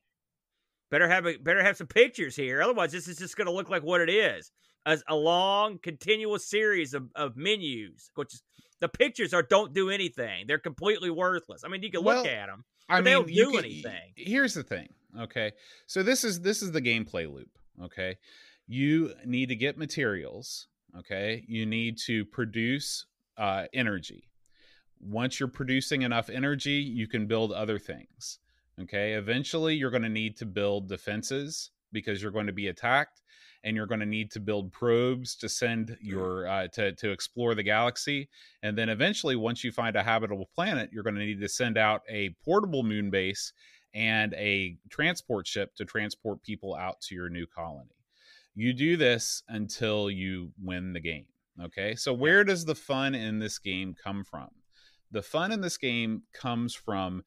better have a, better have some pictures here, otherwise this is just going to look like what it is. As a long, continuous series of, of menus, which is, the pictures are don't do anything. They're completely worthless. I mean, you can well, look at them, but I mean, they don't do can, anything. Here's the thing, okay? So this is this is the gameplay loop, okay? You need to get materials, okay? You need to produce uh, energy. Once you're producing enough energy, you can build other things, okay? Eventually, you're going to need to build defenses because you're going to be attacked. And you're going to need to build probes to send your uh, to to explore the galaxy, and then eventually, once you find a habitable planet, you're going to need to send out a portable moon base and a transport ship to transport people out to your new colony. You do this until you win the game. Okay, so where does the fun in this game come from? The fun in this game comes from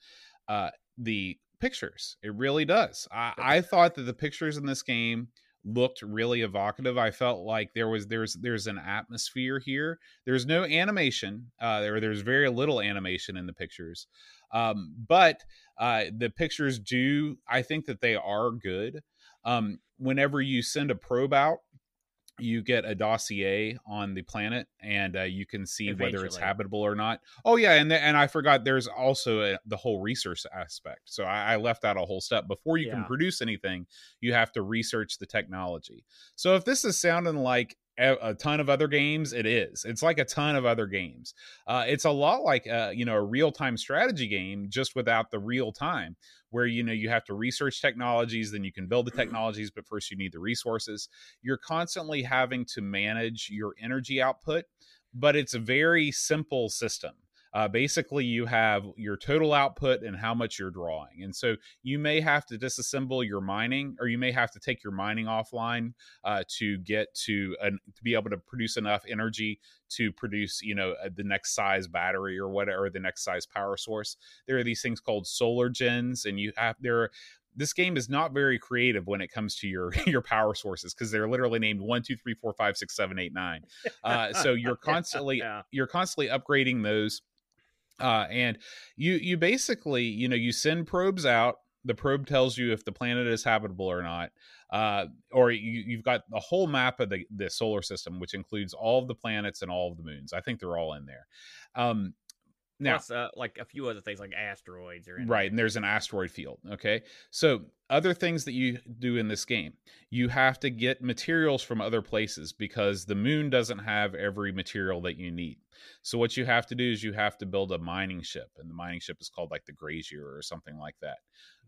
uh, the pictures. It really does. I, I thought that the pictures in this game looked really evocative. I felt like there was there's there's an atmosphere here. There's no animation. Uh, there there's very little animation in the pictures, um, but uh, the pictures do. I think that they are good. Um, whenever you send a probe out, you get a dossier on the planet, and uh, you can see Eventually. whether it's habitable or not. Oh yeah, and the, and I forgot. There's also a, the whole research aspect. So I, I left out a whole step. Before you yeah. can produce anything, you have to research the technology. So if this is sounding like a, a ton of other games, it is. It's like a ton of other games. Uh, it's a lot like uh, you know a real time strategy game, just without the real time, where you know you have to research technologies, then you can build the technologies, but first you need the resources. You're constantly having to manage your energy output, but it's a very simple system. Uh, basically, you have your total output and how much you're drawing. And so you may have to disassemble your mining, or you may have to take your mining offline uh, to get to, uh, to be able to produce enough energy to produce, you know, the next size battery or whatever, or the next size power source. There are these things called solar gens, and you have there are, this game is not very creative when it comes to your, your power sources, because they're literally named one, two, three, four, five, six, seven, eight, nine. Uh, so you're constantly yeah. you're constantly upgrading those. Uh, and you, you basically, you know, you send probes out. The probe tells you if the planet is habitable or not. Uh, or you, you've got the whole map of the, the solar system, which includes all of the planets and all of the moons. I think they're all in there. Um, now, Plus, uh, like a few other things like asteroids are in right. There. And there's an asteroid field. Okay. So other things that you do in this game, you have to get materials from other places because the moon doesn't have every material that you need. So what you have to do is you have to build a mining ship, and the mining ship is called like the Grazier or something like that.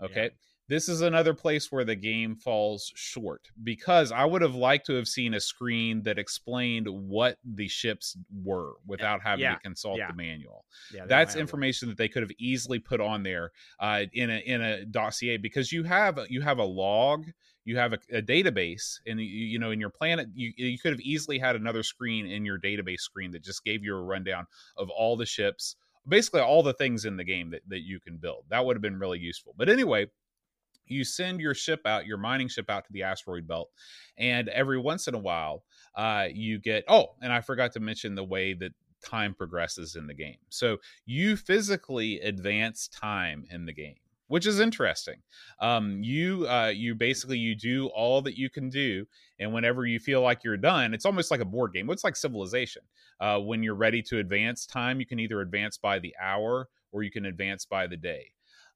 Okay. Yeah. This is another place where the game falls short, because I would have liked to have seen a screen that explained what the ships were without having yeah, to consult yeah. the manual. Yeah, That's information that they could have easily put on there uh, in a in a dossier, because you have you have a log, you have a, a database, and you, you know in your planet you you could have easily had another screen in your database screen that just gave you a rundown of all the ships, basically all the things in the game that that you can build. That would have been really useful. But anyway. You send your ship out, your mining ship out to the asteroid belt, and every once in a while, uh, you get... Oh, and I forgot to mention the way that time progresses in the game. So you physically advance time in the game, which is interesting. Um, you uh, you basically, you do all that you can do, and whenever you feel like you're done, it's almost like a board game. It's like Civilization. Uh, when you're ready to advance time, you can either advance by the hour or you can advance by the day.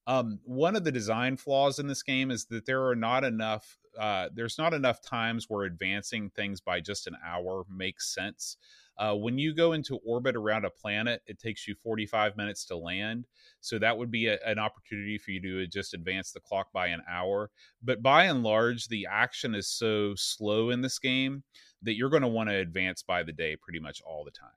Um, one of the design flaws in this game is that there are not enough, uh, there's not enough times where advancing things by just an hour makes sense. Uh, when you go into orbit around a planet, it takes you forty-five minutes to land. So that would be a, an opportunity for you to just advance the clock by an hour. But by and large, the action is so slow in this game that you're going to want to advance by the day pretty much all the time.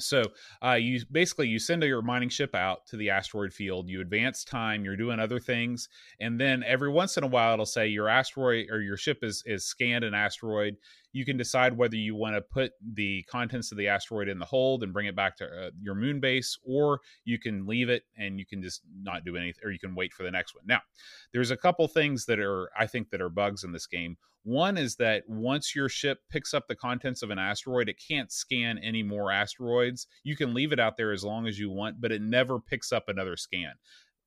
So uh, you basically you send your mining ship out to the asteroid field, you advance time, you're doing other things. And then every once in a while, it'll say your asteroid or your ship is, is scanned an asteroid. You can decide whether you want to put the contents of the asteroid in the hold and bring it back to uh, your moon base, or you can leave it and you can just not do anything, or you can wait for the next one. Now, there's a couple things that are, I think, that are bugs in this game. One is that once your ship picks up the contents of an asteroid, it can't scan any more asteroids. You can leave it out there as long as you want, but it never picks up another scan.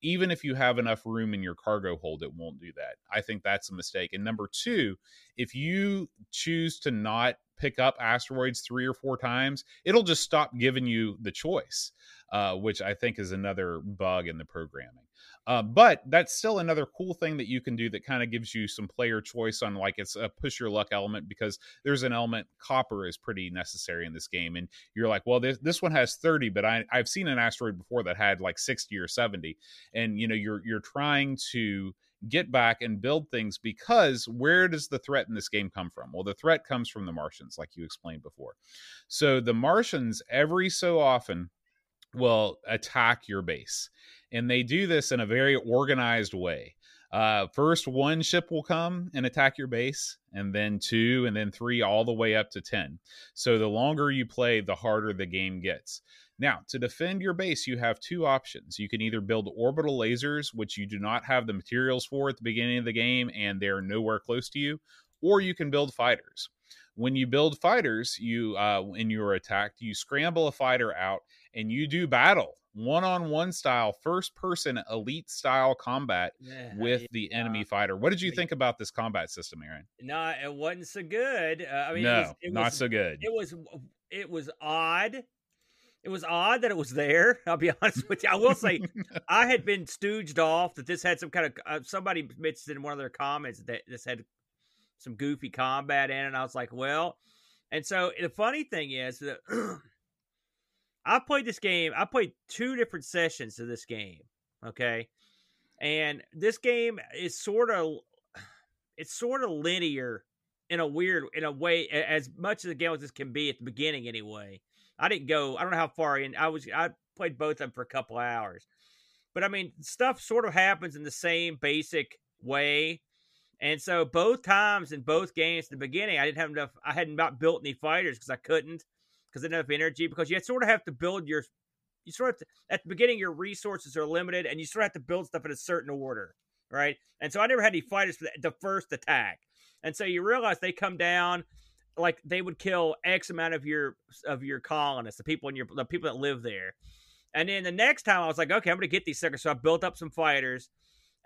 Even if you have enough room in your cargo hold, it won't do that. I think that's a mistake. And number two, if you choose to not pick up asteroids three or four times, it'll just stop giving you the choice, uh, which I think is another bug in the programming. Uh, but that's still another cool thing that you can do that kind of gives you some player choice on, like, it's a push your luck element, because there's an element, copper is pretty necessary in this game. And you're like, well, this, this one has thirty, but I, I've seen an asteroid before that had like sixty or seventy. And, you know, you're, you're trying to get back and build things, because where does the threat in this game come from? Well, the threat comes from the Martians, like you explained before. So the Martians every so often will attack your base. And they do this in a very organized way. Uh, first, one ship will come and attack your base, and then two, and then three, all the way up to ten. So the longer you play, the harder the game gets. Now, to defend your base, you have two options. You can either build orbital lasers, which you do not have the materials for at the beginning of the game, and they're nowhere close to you, or you can build fighters. When you build fighters, you uh, when you are attacked, you scramble a fighter out, and you do battle. One-on-one style, first-person, elite-style combat yeah, with the yeah. enemy fighter. What did you think about this combat system, Aaron? No, it wasn't so good. Uh, I mean, no, it was, it not was, so good. It was, it was odd. It was odd that it was there. I'll be honest with you. I will say, I had been stooged off that this had some kind of uh, somebody mentioned in one of their comments that this had some goofy combat in it. And I was like, well, and so the funny thing is that. I played this game. I played two different sessions of this game. Okay. And this game is sort of, it's sort of linear in a weird, in a way, as much of the game as this can be at the beginning. Anyway, I didn't go, I don't know how far in I was, I played both of them for a couple of hours, but I mean, stuff sort of happens in the same basic way. And so both times in both games, at the beginning, I didn't have enough. I had not built any fighters because I couldn't. Because enough energy, because you sort of have to build your, you sort of to, at the beginning your resources are limited, and you sort of have to build stuff in a certain order, right? And so I never had any fighters for the first attack, and so you realize they come down, like they would kill X amount of your of your colonists, the people in your the people that live there, and then the next time I was like, okay, I'm gonna get these suckers, so I built up some fighters,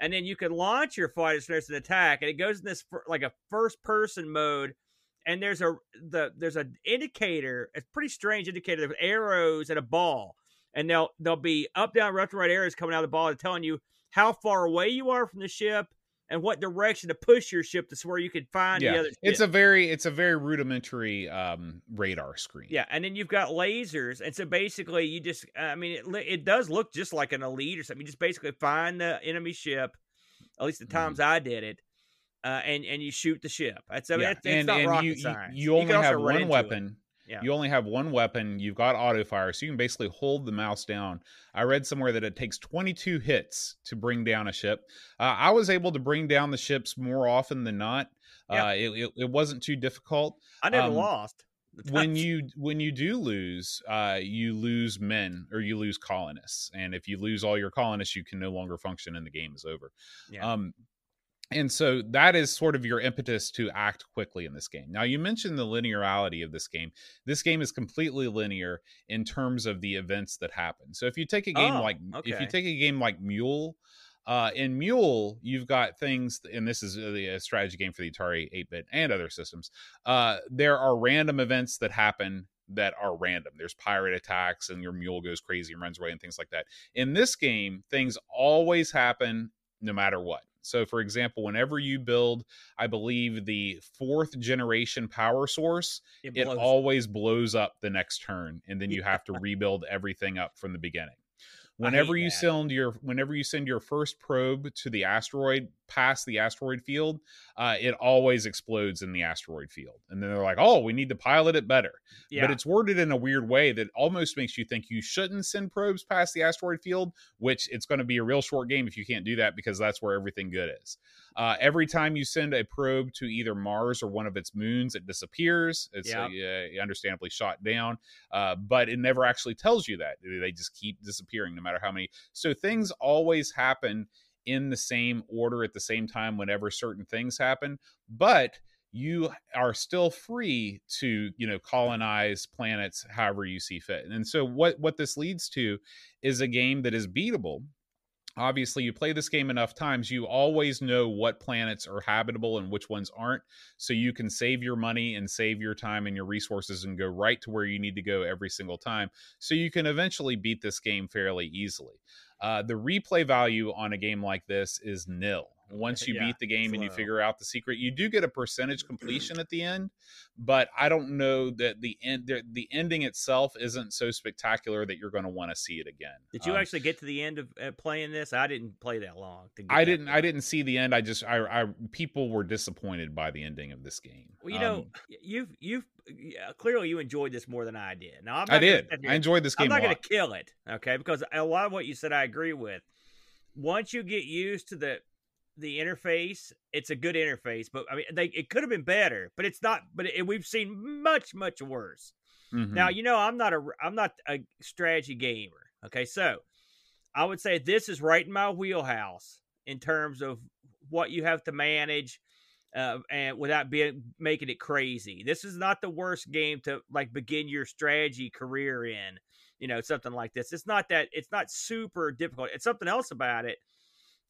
and then you can launch your fighters for an attack, and it goes in this like a first person mode. And there's a the there's an indicator, a pretty strange indicator with arrows and a ball, and they'll they'll be up, down, left, right arrows coming out of the ball and telling you how far away you are from the ship and what direction to push your ship to where you can find yeah. the other. It's ship. a very it's a very rudimentary um, radar screen. Yeah, and then you've got lasers, and so basically you just I mean it it does look just like an elite or something. You just basically find the enemy ship, at least the times mm. I did it. Uh, and and you shoot the ship. That's I mean, yeah. it's, it's and, not and rocket you, science. You, you only you have one weapon. Yeah. You only have one weapon. You've got auto fire, so you can basically hold the mouse down. I read somewhere that it takes twenty-two hits to bring down a ship. Uh, I was able to bring down the ships more often than not. Yeah. Uh, it, it it wasn't too difficult. I never um, lost. When you when you do lose, uh, you lose men or you lose colonists, and if you lose all your colonists, you can no longer function, and the game is over. Yeah. Um, And so that is sort of your impetus to act quickly in this game. Now, you mentioned the linearity of this game. This game is completely linear in terms of the events that happen. So if you take a game oh, like okay. if you take a game like Mule, uh, in Mule, you've got things, and this is a strategy game for the Atari eight-bit and other systems. Uh, there are random events that happen that are random. There's pirate attacks, and your mule goes crazy and runs away and things like that. In this game, things always happen no matter what. So, for example, whenever you build, I believe, the fourth generation power source, it, it always blows up the next turn, and then you have to rebuild everything up from the beginning. Whenever you send your whenever you send your first probe to the asteroid past the asteroid field, uh, it always explodes in the asteroid field. And then they're like, oh, we need to pilot it better. Yeah. But it's worded in a weird way that almost makes you think you shouldn't send probes past the asteroid field, which it's going to be a real short game if you can't do that, because that's where everything good is. Uh, every time you send a probe to either Mars or one of its moons, it disappears. It's yep. uh, understandably shot down, uh, but it never actually tells you that. They just keep disappearing no matter how many. So things always happen in the same order at the same time whenever certain things happen. But you are still free to, you know, colonize planets however you see fit. And so what, what this leads to is a game that is beatable. Obviously, you play this game enough times, you always know what planets are habitable and which ones aren't. So you can save your money and save your time and your resources and go right to where you need to go every single time. So you can eventually beat this game fairly easily. Uh, the replay value on a game like this is nil. Once you yeah, beat the game and you figure out the secret, you do get a percentage completion at the end, but I don't know that the end, the, the ending itself isn't so spectacular that you're going to want to see it again. Did you um, actually get to the end of uh, playing this? I didn't play that long. To get I didn't. Far. I didn't see the end. I just. I, I. People were disappointed by the ending of this game. Well, you know, um, you've you've yeah, clearly you enjoyed this more than I did. Now I'm not I did. I enjoyed this game. I'm not going to kill it, okay? Because a lot of what you said I agree with. Once you get used to the the interface, it's a good interface, but I mean, they, it could have been better, but it's not, but it, we've seen much, much worse. Mm-hmm. Now, you know, I'm not a, I'm not a strategy gamer. Okay. So I would say this is right in my wheelhouse in terms of what you have to manage uh, and without being, making it crazy. This is not the worst game to like begin your strategy career in, you know, something like this. It's not that it's not super difficult. It's something else about it.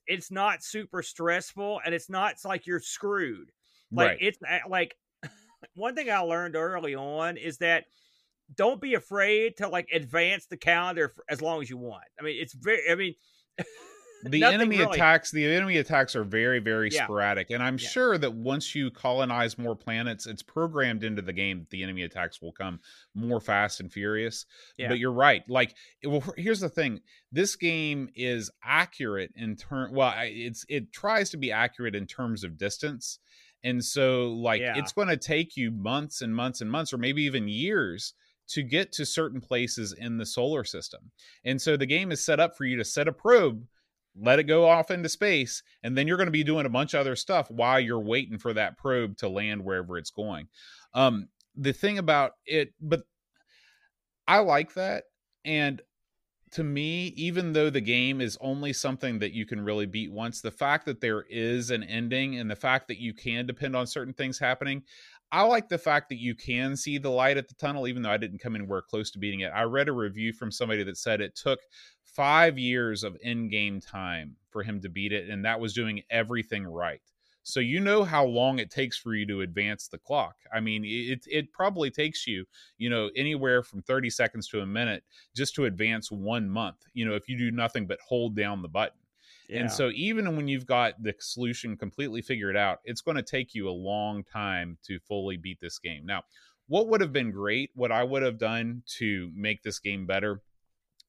It's not super stressful, and it's not it's like you're screwed. Like right. It's like one thing I learned early on is that don't be afraid to like advance the calendar for as long as you want. I mean, it's very, I mean, the enemy really. attacks, the enemy attacks are very, very yeah. sporadic. And I'm yeah. sure that once you colonize more planets, it's programmed into the game that the enemy attacks will come more fast and furious. Yeah. But you're right. Like, it, well, here's the thing. This game is accurate in terms, well, it's, it tries to be accurate in terms of distance. And so like, yeah. it's going to take you months and months and months, or maybe even years, to get to certain places in the solar system. And so the game is set up for you to set a probe, let it go off into space, and then you're going to be doing a bunch of other stuff while you're waiting for that probe to land wherever it's going. Um, the thing about it, but I like that. And to me, even though the game is only something that you can really beat once, the fact that there is an ending and the fact that you can depend on certain things happening, I like the fact that you can see the light at the tunnel, even though I didn't come anywhere close to beating it. I read a review from somebody that said it took five years of in-game time for him to beat it, and that was doing everything right. So you know how long it takes for you to advance the clock. I mean, it it probably takes you, you know, anywhere from thirty seconds to a minute just to advance one month, you know, if you do nothing but hold down the button. Yeah. And so even when you've got the solution completely figured out, it's going to take you a long time to fully beat this game. Now, what would have been great, what I would have done to make this game better,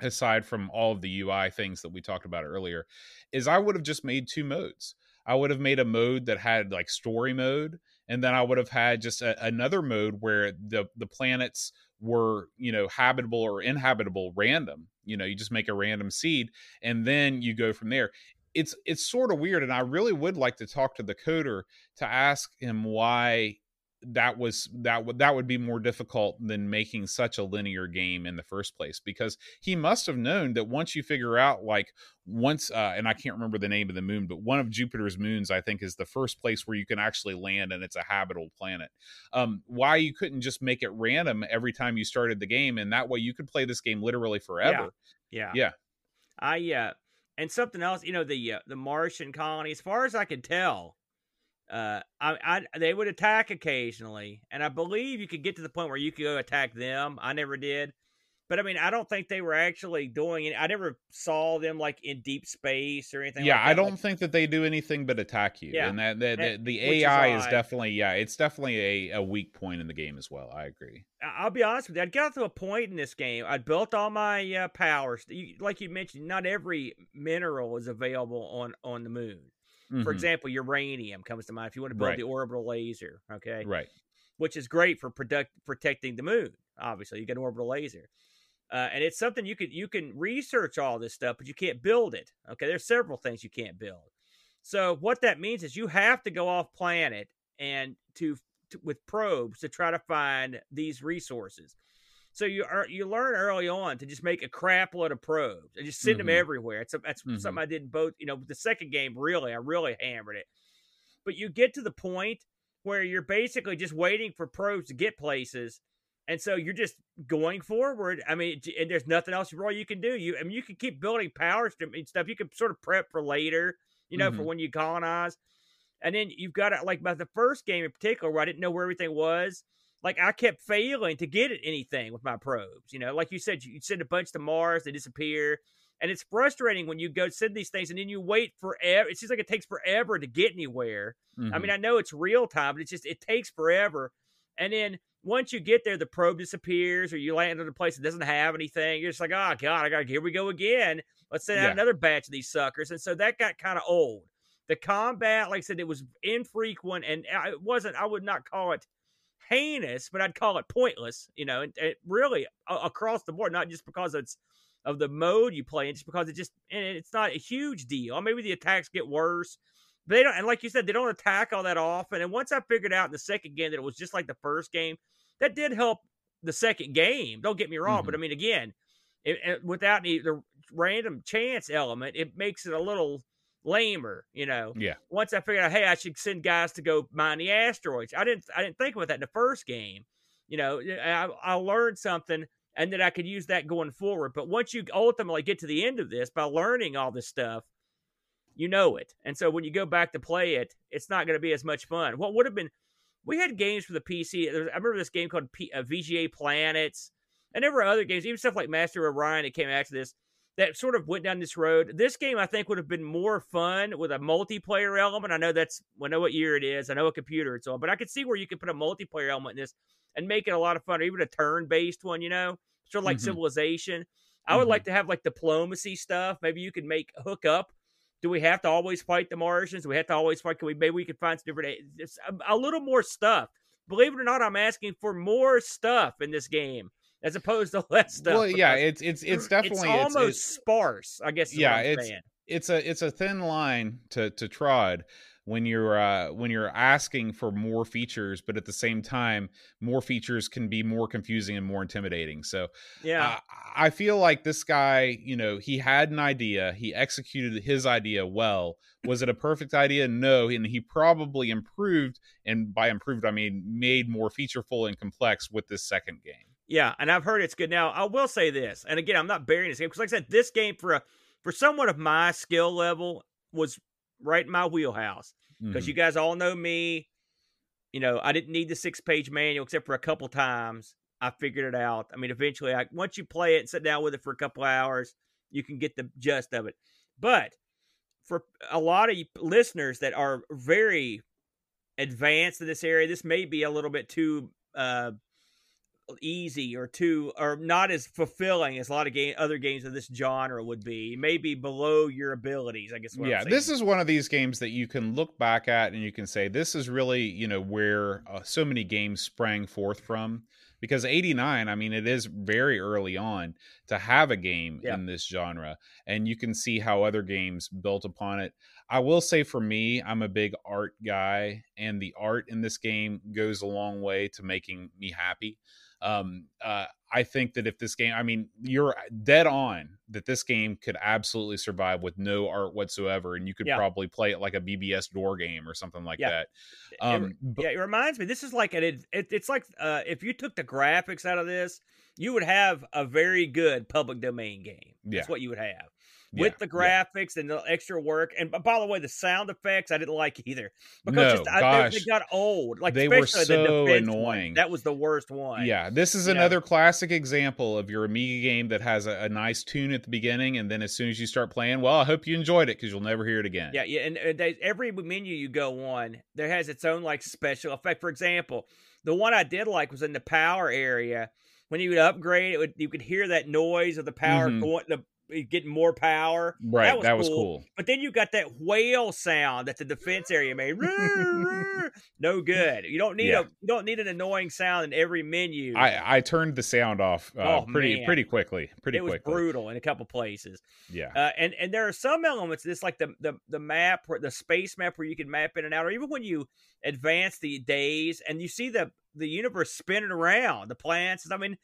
aside from all of the U I things that we talked about earlier, is I would have just made two modes. I would have made a mode that had like story mode, and then I would have had just a, another mode where the, the planets were, you know, habitable or inhabitable random. You know, you just make a random seed and then you go from there. It's it's sort of weird, and I really would like to talk to the coder to ask him why that was that would that would be more difficult than making such a linear game in the first place, because he must have known that once you figure out like once uh and I can't remember the name of the moon, but one of Jupiter's moons I think is the first place where you can actually land and it's a habitable planet, um why you couldn't just make it random every time you started the game, and that way you could play this game literally forever. Yeah yeah, yeah. I uh and something else, you know, the uh, the Martian colony, as far as I can tell, Uh, I, I, they would attack occasionally, and I believe you could get to the point where you could go attack them. I never did, But, I mean, I don't think they were actually doing it. I never saw them, like, in deep space or anything yeah, like that. Yeah, I don't like, think that they do anything but attack you. Yeah. And that, that, that the A I is, is definitely, yeah, it's definitely a, a weak point in the game as well. I agree. I'll be honest with you. I'd got to a point in this game. I'd built all my uh, powers. You, like you mentioned, not every mineral is available on, on the moon. Mm-hmm. For example, uranium comes to mind if you want to build right. the orbital laser, okay? Right. Which is great for product, protecting the moon, obviously. You get an orbital laser. Uh, and it's something you could you can research all this stuff, but you can't build it. Okay, there's several things you can't build. So what that means is you have to go off planet and to, to with probes to try to find these resources. So you are you learn early on to just make a crap load of probes and just send mm-hmm. them everywhere. It's a, that's mm-hmm. something I did both. You know, the second game really I really hammered it. But you get to the point where you're basically just waiting for probes to get places. And so you're just going forward. I mean, and there's nothing else really you can do. You, I mean, you can keep building power and stuff. You can sort of prep for later, you know, mm-hmm. for when you colonize. And then you've got to, like, about the first game in particular, where I didn't know where everything was. Like, I kept failing to get at anything with my probes. You know, like you said, you send a bunch to Mars, they disappear. And it's frustrating when you go send these things and then you wait forever. It seems like it takes forever to get anywhere. Mm-hmm. I mean, I know it's real time, but it's just, it takes forever. And then once you get there, the probe disappears or you land on a place that doesn't have anything. You're just like, oh, God, I got here we go again. Let's send out yeah. another batch of these suckers. And so that got kind of old. The combat, like I said, it was infrequent, and it wasn't, I would not call it heinous, but I'd call it pointless, you know, and, and really across the board, not just because it's of the mode you play, and just because it just, and it's not a huge deal. Maybe the attacks get worse. But they don't, and like you said, they don't attack all that often. And once I figured out in the second game that it was just like the first game, that did help the second game. Don't get me wrong, mm-hmm. but I mean, again, it, it, without any, the random chance element, it makes it a little lamer, you know. Yeah. Once I figured out, hey, I should send guys to go mine the asteroids. I didn't, I didn't think about that in the first game. You know, I, I learned something, and then I could use that going forward. But once you ultimately get to the end of this by learning all this stuff, you know it. And so when you go back to play it, it's not going to be as much fun. What would have been, we had games for the P C. There was, I remember this game called P, uh, V G A Planets. And there were other games, even stuff like Master of Orion that came after this, that sort of went down this road. This game, I think, would have been more fun with a multiplayer element. I know that's, I know what year it is. I know a computer it's on. But I could see where you could put a multiplayer element in this and make it a lot of fun, or even a turn-based one, you know? Sort of like mm-hmm. Civilization. I would mm-hmm. like to have, like, diplomacy stuff. Maybe you could make hook up. Do we have to always fight the Martians? Do we have to always fight? Can we, maybe we could find some different, it's a, a little more stuff. Believe it or not, I'm asking for more stuff in this game as opposed to less stuff. Well, yeah, it's it's it's definitely it's almost it's, it's, sparse, I guess. Yeah, it's saying. it's a it's a thin line to to trod when you're uh, when you're asking for more features, but at the same time, more features can be more confusing and more intimidating. So, yeah, uh, I feel like this guy, you know, he had an idea, he executed his idea well. Was it a perfect idea? No, and he probably improved, and by improved, I mean made more featureful and complex with this second game. Yeah, and I've heard it's good. Now, I will say this, and again, I'm not burying this game because, like I said, this game for a for someone of my skill level was right in my wheelhouse, because mm-hmm. you guys all know me. You know, I didn't need the six-page manual except for a couple times. I figured it out. I mean, eventually, I, once you play it and sit down with it for a couple hours, you can get the gist of it. But for a lot of listeners that are very advanced in this area, this may be a little bit too uh, easy or too, or not as fulfilling as a lot of game, other games of this genre would be. Maybe below your abilities, I guess. What yeah, I'm this is one of these games that you can look back at and you can say, this is really, you know, where uh, so many games sprang forth from. Because eighty-nine, I mean, it is very early on to have a game yeah. in this genre, and you can see how other games built upon it. I will say, for me, I'm a big art guy, and the art in this game goes a long way to making me happy. Um, uh, I think that if this game, I mean, you're dead on that this game could absolutely survive with no art whatsoever. And you could yeah. probably play it like a B B S door game or something like yeah. that. Um, it, but, yeah, it reminds me, this is like, an, it, it's like, uh, if you took the graphics out of this, you would have a very good public domain game. That's yeah. what you would have. yeah, with the graphics yeah. and the extra work. And by the way, the sound effects I didn't like either because no, just, I, they, they got old. Like they were so the annoying. One. That was the worst one. Yeah, this is another know? classic example of your Amiga game that has a, a nice tune at the beginning, and then as soon as you start playing, well, I hope you enjoyed it because you'll never hear it again. Yeah, yeah. And, and they, every menu you go on, there has its own like special effect. For example, the one I did like was in the power area. When you would upgrade, it would, you could hear that noise of the power mm-hmm. going, the, getting more power. Right, that was, that cool. was cool. But then you got that whale sound that the defense area made. No good. You don't need yeah. a you don't need an annoying sound in every menu. I, I turned the sound off uh, oh, pretty man. pretty quickly. Pretty it quickly. It was brutal in a couple places. Yeah. Uh, and and there are some elements of this, like the the the map, where, the space map, where you can map in and out, or even when you advance the days and you see the. the universe spinning around, the planets. I mean,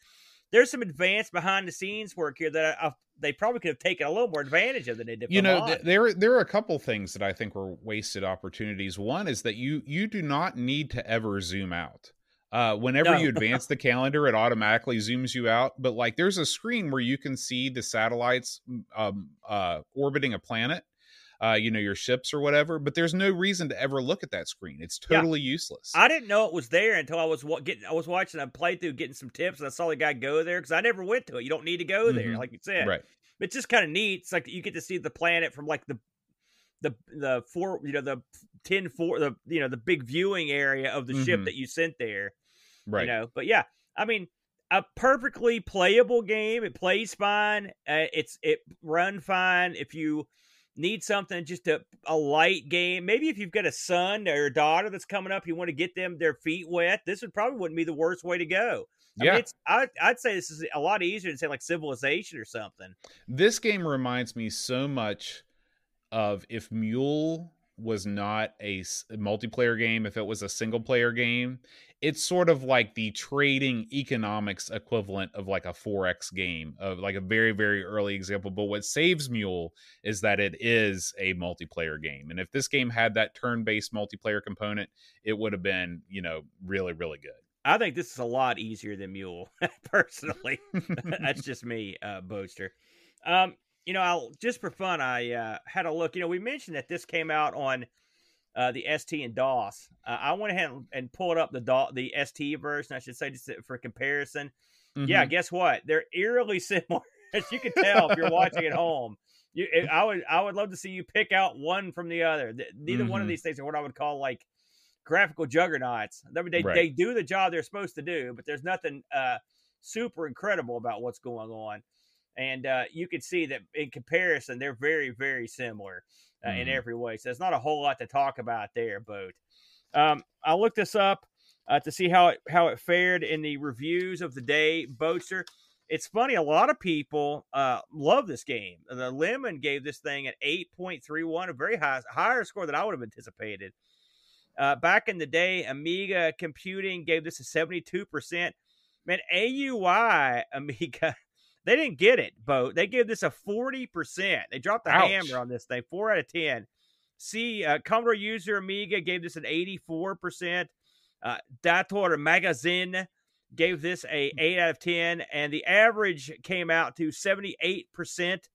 there's some advanced behind the scenes work here that I, I, they probably could have taken a little more advantage of than they did. You know, th- there there are a couple things that I think were wasted opportunities. One is that you you do not need to ever zoom out. Uh, whenever no. you advance the calendar, it automatically zooms you out. But like, there's a screen where you can see the satellites um, uh, orbiting a planet. Uh, you know, your ships or whatever, but there's no reason to ever look at that screen. It's totally yeah. useless. I didn't know it was there until I was wa- getting, I was watching a playthrough, getting some tips, and I saw the guy go there because I never went to it. You don't need to go there, mm-hmm. like you said. Right. It's just kind of neat. It's like you get to see the planet from like the the the four, you know, the ten four, the you know, the big viewing area of the mm-hmm. ship that you sent there. Right. You know, but yeah, I mean, a perfectly playable game. It plays fine. Uh, it's it run fine. If you need something, just a, a light game. Maybe if you've got a son or a daughter that's coming up, you want to get them their feet wet, this would probably wouldn't be the worst way to go. I yeah. mean, it's, I, I'd say this is a lot easier than say like Civilization or something. This game reminds me so much of if Mule was not a multiplayer game, if it was a single player game. It's sort of like the trading economics equivalent of like a four X game, of like a very, very early example. But what saves Mule is that it is a multiplayer game. And if this game had that turn-based multiplayer component, it would have been, you know, really, really good. I think this is a lot easier than Mule, personally. That's just me, uh, Boaster. Um, you know, I'll, just for fun, I uh, had a look. You know, we mentioned that this came out on... Uh, the S T and DOS. Uh, I went ahead and, and pulled up the DOS, the S T version, I should say, just for comparison. Mm-hmm. Yeah, guess what? They're eerily similar, as you can tell if you're watching at home. You, it, I would, I would love to see you pick out one from the other. The, neither mm-hmm. one of these things are what I would call like graphical juggernauts. They, they, right. they do the job they're supposed to do, but there's nothing uh, super incredible about what's going on. And uh, you can see that in comparison, they're very, very similar. Uh, in every way. So there's not a whole lot to talk about there, Boat. Um, I looked this up uh, to see how it, how it fared in the reviews of the day, Boatster. It's funny. A lot of people uh, love this game. The Lemon gave this thing an eight point three one, a very high, higher score than I would have anticipated. Uh, back in the day, Amiga Computing gave this a seventy-two percent. Man, A U I, Amiga... They didn't get it, Bo. They gave this a forty percent. They dropped the Ouch. hammer on this thing. four out of ten. See, uh, Commodore User Amiga gave this an eighty-four percent. Uh, Dator Magazine gave this a eight out of ten. And the average came out to seventy-eight percent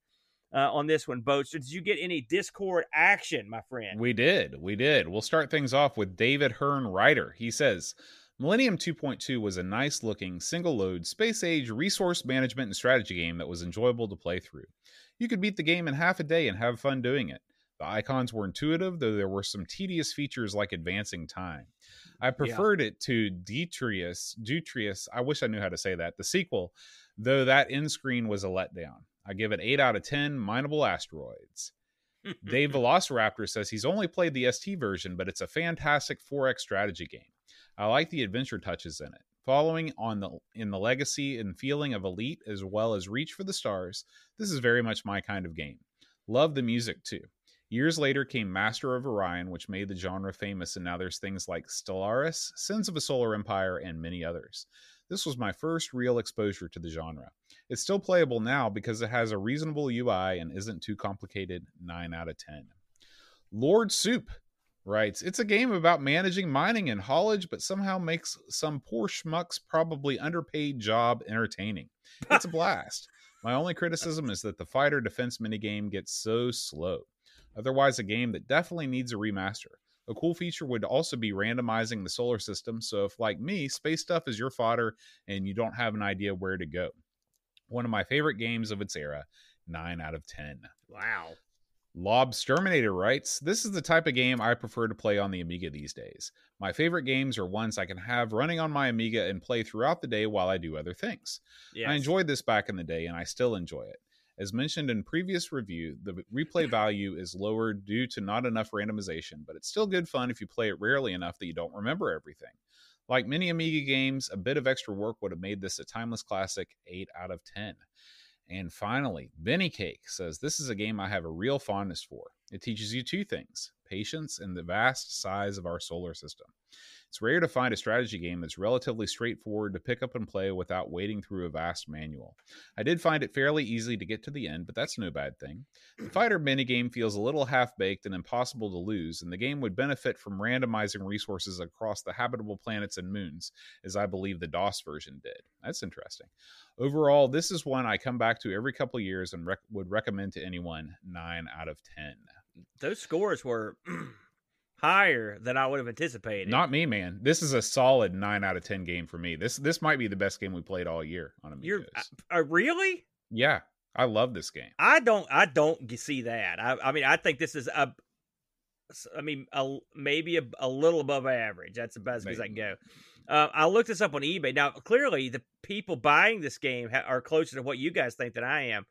uh, on this one, Bo. So did you get any Discord action, my friend? We did. We did. We'll start things off with David Hearn Ryder. He says... Millennium two point two was a nice-looking, single-load, space-age resource management and strategy game that was enjoyable to play through. You could beat the game in half a day and have fun doing it. The icons were intuitive, though there were some tedious features like advancing time. I preferred yeah. it to Detrius, Detrius, I wish I knew how to say that, the sequel, though that end screen was a letdown. I give it eight out of ten mineable asteroids. Dave Velociraptor says he's only played the S T version, but it's a fantastic four X strategy game. I like the adventure touches in it. Following on the in the legacy and feeling of Elite as well as Reach for the Stars, this is very much my kind of game. Love the music too. Years later came Master of Orion, which made the genre famous, and now there's things like Stellaris, Sins of a Solar Empire, and many others. This was my first real exposure to the genre. It's still playable now because it has a reasonable U I and isn't too complicated. nine out of ten. Lord Soup writes, it's a game about managing mining and haulage, but somehow makes some poor schmuck's probably underpaid job entertaining. It's a blast. My only criticism is that the fighter defense minigame gets so slow. Otherwise, a game that definitely needs a remaster. A cool feature would also be randomizing the solar system, so if, like me, space stuff is your fodder and you don't have an idea where to go. One of my favorite games of its era. nine out of ten. Wow. Lobsterminator writes, this is the type of game I prefer to play on the Amiga these days. My favorite games are ones I can have running on my Amiga and play throughout the day while I do other things. Yes. I enjoyed this back in the day, and I still enjoy it. As mentioned in previous review, the replay value is lower due to not enough randomization, but it's still good fun if you play it rarely enough that you don't remember everything. Like many Amiga games, a bit of extra work would have made this a timeless classic. Eight out of ten. And finally, Benny Cake says, this is a game I have a real fondness for. It teaches you two things, patience and the vast size of our solar system. It's rare to find a strategy game that's relatively straightforward to pick up and play without wading through a vast manual. I did find it fairly easy to get to the end, but that's no bad thing. The fighter minigame feels a little half-baked and impossible to lose, and the game would benefit from randomizing resources across the habitable planets and moons, as I believe the DOS version did. That's interesting. Overall, this is one I come back to every couple years and rec- would recommend to anyone. Nine out of ten. Those scores were higher than I would have anticipated. Not me, man. This is a solid nine out of ten game for me. This this might be the best game we played all year on Amigos. You're, uh, really? Yeah. I love this game. I don't I don't see that. I, I mean, I think this is, a, I mean, a, maybe a, a little above average. That's about as good as I can go. Uh, I looked this up on eBay. Now, clearly, the people buying this game ha- are closer to what you guys think than I am.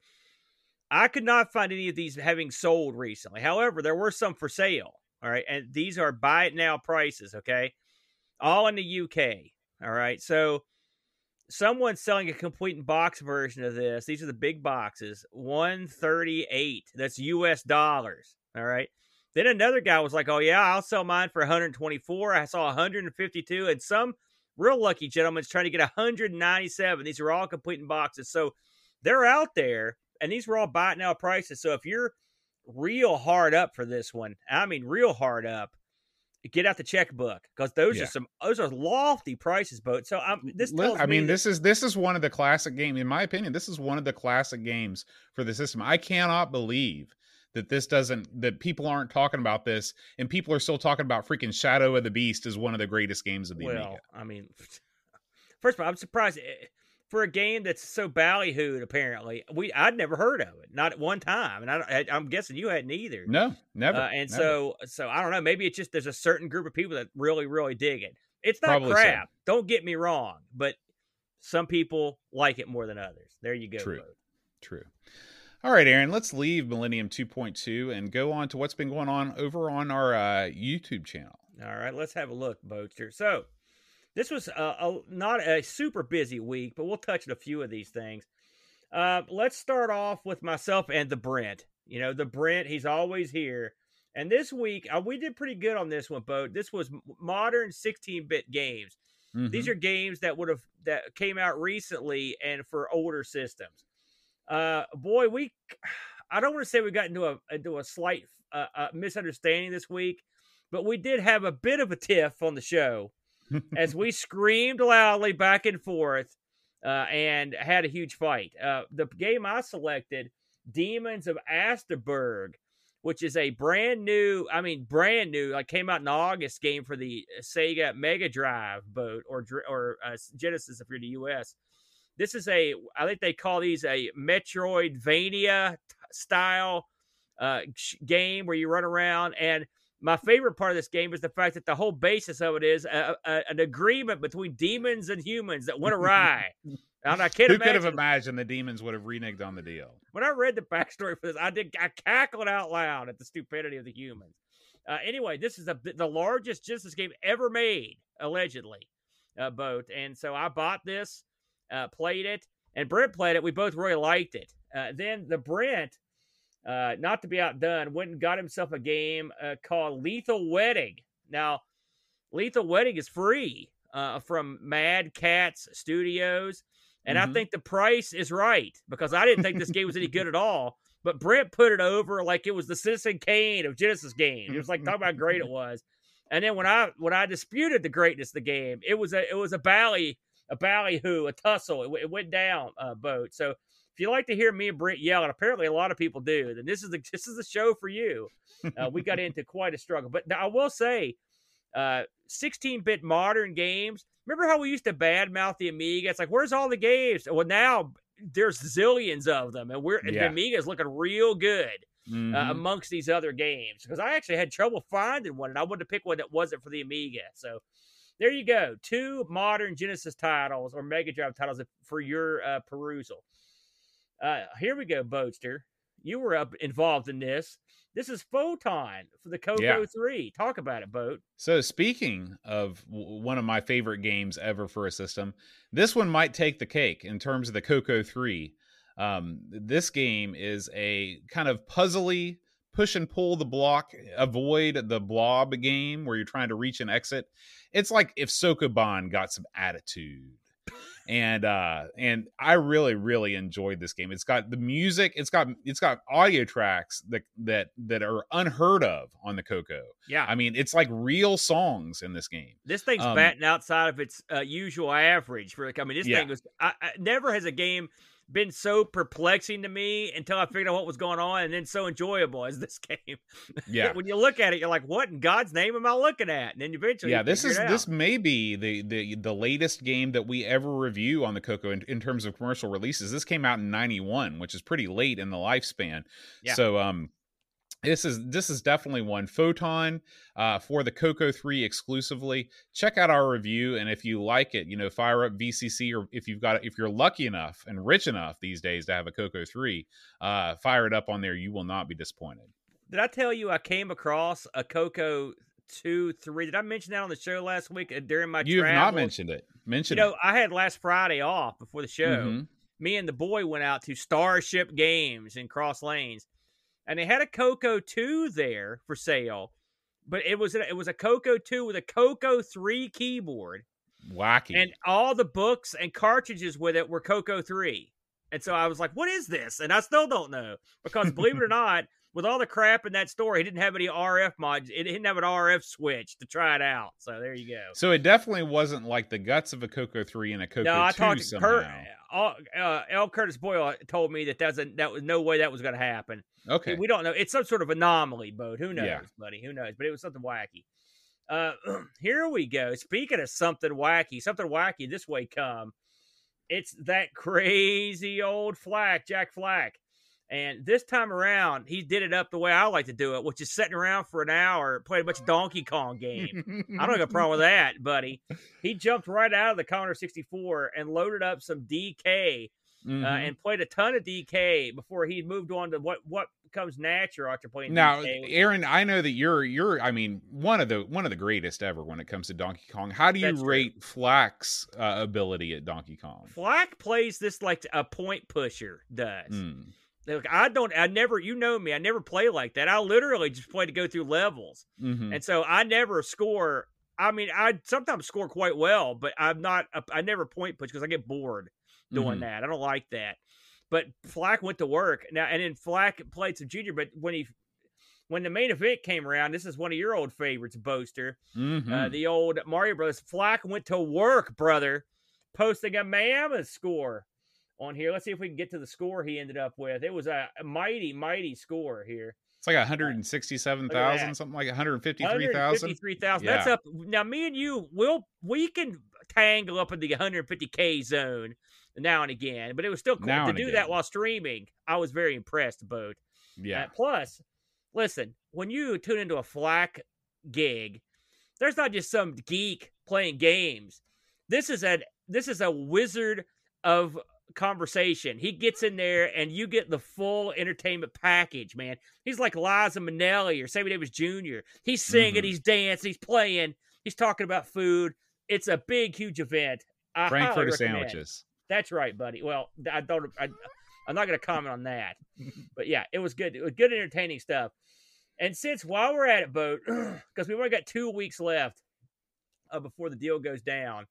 I could not find any of these having sold recently. However, there were some for sale. All right. And these are buy it now prices. Okay. All in the U K. All right. So someone's selling a complete box version of this. These are the big boxes. one thirty-eight. That's U S dollars. All right. Then another guy was like, oh, yeah, I'll sell mine for one hundred twenty-four. I saw one hundred fifty-two. And some real lucky gentleman's trying to get one hundred ninety-seven. These are all complete in boxes. So they're out there. And these were all buy it now prices. So if you're real hard up for this one, I mean real hard up, get out the checkbook, because those yeah. are some those are lofty prices, boat. So I'm this tells I me mean that- this is this is one of the classic games, in my opinion. This is one of the classic games for the system. I cannot believe that this doesn't that people aren't talking about this, and people are still talking about freaking Shadow of the Beast as one of the greatest games of the well, Amiga. I mean, first of all, I'm surprised it, for a game that's so ballyhooed, apparently, we I'd never heard of it, not at one time, and I, I'm guessing you hadn't either. No, never. Uh, and never. so, so I don't know. Maybe it's just there's a certain group of people that really, really dig it. It's not Probably crap. So. Don't get me wrong, but some people like it more than others. There you go. True. Bro. True. All right, Aaron. Let's leave Millennium two point two and go on to what's been going on over on our uh, YouTube channel. All right, let's have a look, Boaster. So. This was a, a, not a super busy week, but we'll touch on a few of these things. Uh, let's start off with myself and the Brent. You know, the Brent, he's always here. And this week, uh, we did pretty good on this one, Bo. This was modern sixteen-bit games. Mm-hmm. These are games that would have that came out recently and for older systems. Uh, boy, we I don't want to say we got into a into a slight uh, uh, misunderstanding this week, but we did have a bit of a tiff on the show. As we screamed loudly back and forth uh, and had a huge fight. Uh, the game I selected, Demons of Asterburg, which is a brand new, I mean, brand new, like came out in August game for the Sega Mega Drive boat or or uh, Genesis if you're in the U S. This is a, I think they call these a Metroidvania style uh, game where you run around and my favorite part of this game is the fact that the whole basis of it is a, a, an agreement between demons and humans that went awry. And I can't Who imagine. could have imagined the demons would have reneged on the deal? When I read the backstory for this, I did I cackled out loud at the stupidity of the humans. Uh, anyway, this is a, the largest Genesis game ever made, allegedly, uh, both. And so I bought this, uh, played it, and Brent played it. We both really liked it. Uh, then the Brent... Uh, not to be outdone, went and got himself a game uh, called Lethal Wedding. Now, Lethal Wedding is free uh, from Mad Cats Studios, and mm-hmm. I think the price is right because I didn't think this game was any good at all. But Brent put it over like it was the Citizen Kane of Genesis games. It was like talking about how great it was, and then when I when I disputed the greatness of the game, it was a it was a bally a ballyhoo a tussle. It, it went down uh, boat. So if you like to hear me and Brent yell, and apparently a lot of people do, then this is the this is the show for you. Uh, we got into quite a struggle, but I will say, uh, sixteen-bit modern games. Remember how we used to badmouth the Amiga? It's like, where's all the games? Well, now there's zillions of them, and we're and yeah. the Amiga is looking real good. Mm-hmm. Uh, amongst these other games, because I actually had trouble finding one, and I wanted to pick one that wasn't for the Amiga. So there you go, two modern Genesis titles or Mega Drive titles for your uh, perusal. Uh, here we go, Boatster. You were up involved in this. This is Photon for the Coco yeah. three. Talk about it, Boat. So speaking of w- one of my favorite games ever for a system, this one might take the cake in terms of the Coco three. Um, this game is a kind of puzzly push and pull the block, avoid the blob game where you're trying to reach an exit. It's like if Sokoban got some attitude. And, uh, and I really, really enjoyed this game. It's got the music, it's got, it's got audio tracks that, that, that are unheard of on the Coco. Yeah. I mean, it's like real songs in this game. This thing's um, batting outside of its uh, usual average for, I mean, this yeah. thing was, I, I never has a game been so perplexing to me until I figured out what was going on, and then so enjoyable is this game. Yeah. When you look at it, you're like, what in God's name am I looking at? And then eventually, yeah, this is this may be the, the the latest game that we ever review on the Coco in, in terms of commercial releases. This came out in ninety-one, which is pretty late in the lifespan. Yeah. So um This is this is definitely one. Photon uh, for the Coco three exclusively. Check out our review, and if you like it, you know, fire up V C C, or if you've got if you're lucky enough and rich enough these days to have a Coco three, uh, fire it up on there. You will not be disappointed. Did I tell you I came across a Coco two, three? Did I mention that on the show last week during my? You travels? have not mentioned it. Mention you know, it. I had last Friday off before the show. Mm-hmm. Me and the boy went out to Starship Games in Cross Lanes. And they had a Coco two there for sale, but it was a, it was a Coco two with a Coco three keyboard. Wacky. And all the books and cartridges with it were Coco three. And so I was like, what is this? And I still don't know. Because believe it or not, with all the crap in that store, he didn't have any R F mods. It didn't have an R F switch to try it out. So there you go. So it definitely wasn't like the guts of a Coco three and a Coco no, I two talked somehow. Cur- all, uh, L. Curtis Boyle told me that that's a, that was no way that was going to happen. Okay. We don't know. It's some sort of anomaly, Boat. Who knows, yeah. buddy? Who knows? But it was something wacky. Uh, here we go. Speaking of something wacky, something wacky this way come. It's that crazy old Flack, Jack Flack. And this time around, he did it up the way I like to do it, which is sitting around for an hour, playing a bunch of Donkey Kong game. I don't have a problem with that, buddy. He jumped right out of the Commodore sixty-four and loaded up some D K mm-hmm. uh, and played a ton of D K before he moved on to what, what comes natural after playing now, D K. Now, Aaron, I know that you're you're I mean one of the one of the greatest ever when it comes to Donkey Kong. How do you That's rate true. Flack's uh, ability at Donkey Kong? Flack plays this like a point pusher does. Mm. Look, I don't, I never, you know me, I never play like that. I literally just play to go through levels. Mm-hmm. And so I never score. I mean, I sometimes score quite well, but I'm not, a, I never point push because I get bored doing mm-hmm. that. I don't like that. But Flack went to work now, and then Flack played some junior, but when he, when the main event came around, this is one of your old favorites, Boaster, mm-hmm. uh, the old Mario Brothers. Flack went to work, brother, posting a mammoth score. On here, let's see if we can get to the score he ended up with. It was a mighty, mighty score here. It's like one hundred sixty-seven thousand, something like one hundred fifty-three thousand. one hundred fifty-three thousand. Yeah. That's up. Now, me and you, we'll, we can tangle up in the one hundred fifty K zone now and again, but it was still cool now to do again. That while streaming. I was very impressed, Boat. Yeah. Uh, plus, listen, when you tune into a Flack gig, there's not just some geek playing games. This is a this is a wizard of conversation. He gets in there and you get the full entertainment package, man. He's like Liza Minnelli or Sammy Davis Junior He's singing, mm-hmm. he's dancing, he's playing, he's talking about food. It's a big, huge event. I Frankfurter sandwiches. That's right, buddy. Well, I don't. I, I'm not going to comment on that. But yeah, it was good. It was good, entertaining stuff. And since while we're at it, Boat, because we've only got two weeks left uh, before the deal goes down.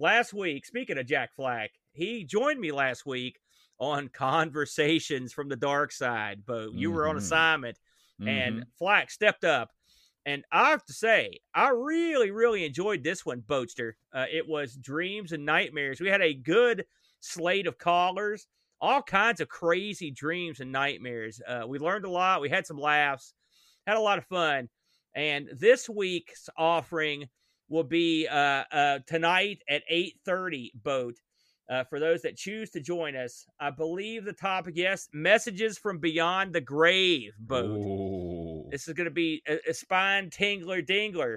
Last week, speaking of Jack Flack, he joined me last week on Conversations from the Dark Side, Bo. You mm-hmm. were on assignment, mm-hmm. and Flack stepped up. And I have to say, I really, really enjoyed this one, Boatster. Uh, it was Dreams and Nightmares. We had a good slate of callers all kinds of crazy dreams and nightmares. Uh, we learned a lot. We had some laughs, had a lot of fun. And this week's offering will be uh, uh, tonight at eight thirty, Boat. Uh, for those that choose to join us, I believe the topic, yes, messages from beyond the grave, Boat. Ooh. This is going to be a, a spine tingler dingler.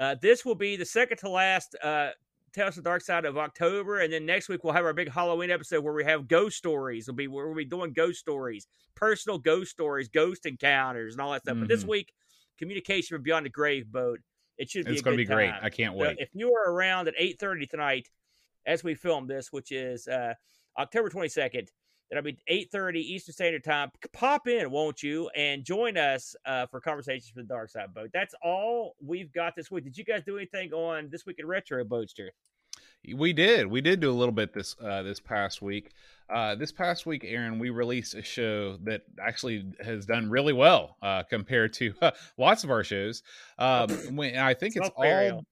Uh, this will be the second to last uh, Tales of the Dark Side of October. And then next week, we'll have our big Halloween episode where we have ghost stories. We'll be, we'll be doing ghost stories, personal ghost stories, ghost encounters, and all that stuff. Mm-hmm. But this week, communication from beyond the grave, Boat. It should be it's a gonna good It's going to be time. Great. I can't wait. So if you are around at eight thirty tonight, as we film this, which is uh, October twenty-second, that'll be eight thirty Eastern Standard Time. Pop in, won't you, and join us uh, for Conversations from the Dark Side, Boat. That's all we've got this week. Did you guys do anything on This Week in Retro, Boatster? We did. We did do a little bit this uh, this past week. Uh, this past week, Aaron, we released a show that actually has done really well uh, compared to uh, lots of our shows. Um, when, I think it's, it's all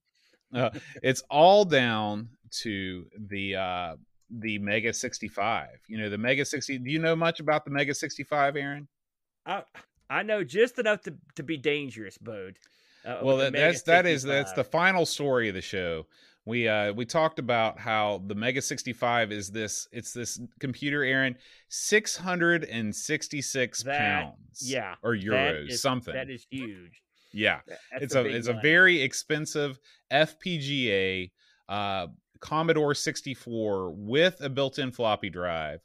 uh, it's all down to the uh, the Mega sixty-five. You know, the Mega sixty. Do you know much about the Mega sixty-five, Aaron? I I know just enough to to be dangerous, Bode. Uh, well, that, that's that is that's the final story of the show. We uh we talked about how the Mega sixty-five is this it's this computer, Aaron, six hundred and sixty-six pounds, yeah, or euros, that is, something that is huge. Yeah, That's it's a, a it's money. a very expensive F P G A, uh, Commodore sixty-four with a built-in floppy drive.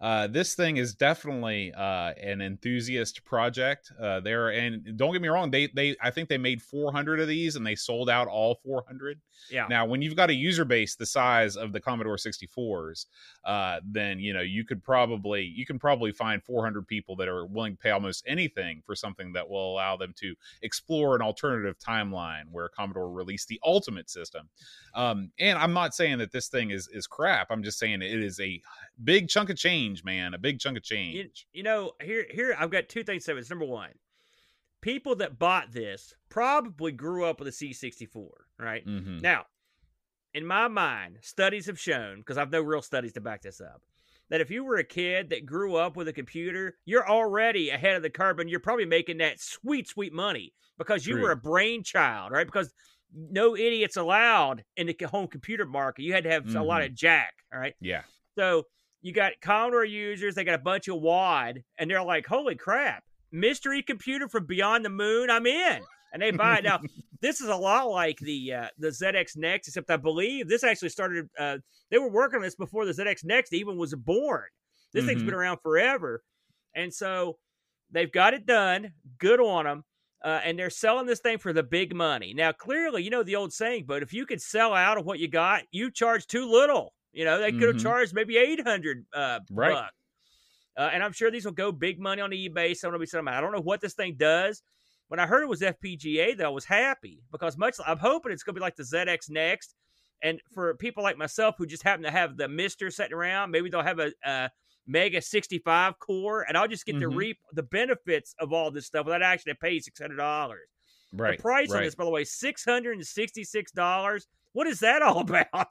Uh, this thing is definitely uh, an enthusiast project. Uh, there and don't get me wrong, they they I think they made four hundred of these and they sold out all four hundred. Yeah. Now, when you've got a user base the size of the Commodore sixty-fours, uh, then you know you could probably you can probably find four hundred people that are willing to pay almost anything for something that will allow them to explore an alternative timeline where Commodore released the ultimate system. Um, and I'm not saying that this thing is is crap. I'm just saying it is a big chunk of change. Man, a big chunk of change. You, you know, here, here I've got two things to say. It's number one, people that bought this probably grew up with a C sixty-four, right? Mm-hmm. Now, in my mind, studies have shown, because I've no real studies to back this up, that if you were a kid that grew up with a computer, you're already ahead of the curve, and you're probably making that sweet, sweet money because you True. were a brain child, right? Because no idiots allowed in the home computer market. You had to have mm-hmm. a lot of jack, all right? Yeah. So you got Commodore users, they got a bunch of W A D, and they're like, holy crap, mystery computer from beyond the moon, I'm in. And they buy it. Now, this is a lot like the uh, the Z X Next, except I believe this actually started, uh, they were working on this before the Z X Next even was born. This mm-hmm. thing's been around forever. And so they've got it done, good on them, uh, and they're selling this thing for the big money. Now, clearly, you know the old saying, but if you could sell out of what you got, you charge too little. You know, they could have mm-hmm. charged maybe eight hundred uh, right. bucks. Uh, and I'm sure these will go big money on eBay. Someone will be selling them. I don't know what this thing does. When I heard it was F P G A, though, I was happy because much I'm hoping it's going to be like the Z X Next. And for people like myself who just happen to have the Mister sitting around, maybe they'll have a, a Mega sixty-five core, and I'll just get mm-hmm. to reap the benefits of all this stuff without actually paying six hundred dollars. Right. The price right. on this, by the way, six hundred sixty-six dollars. What is that all about?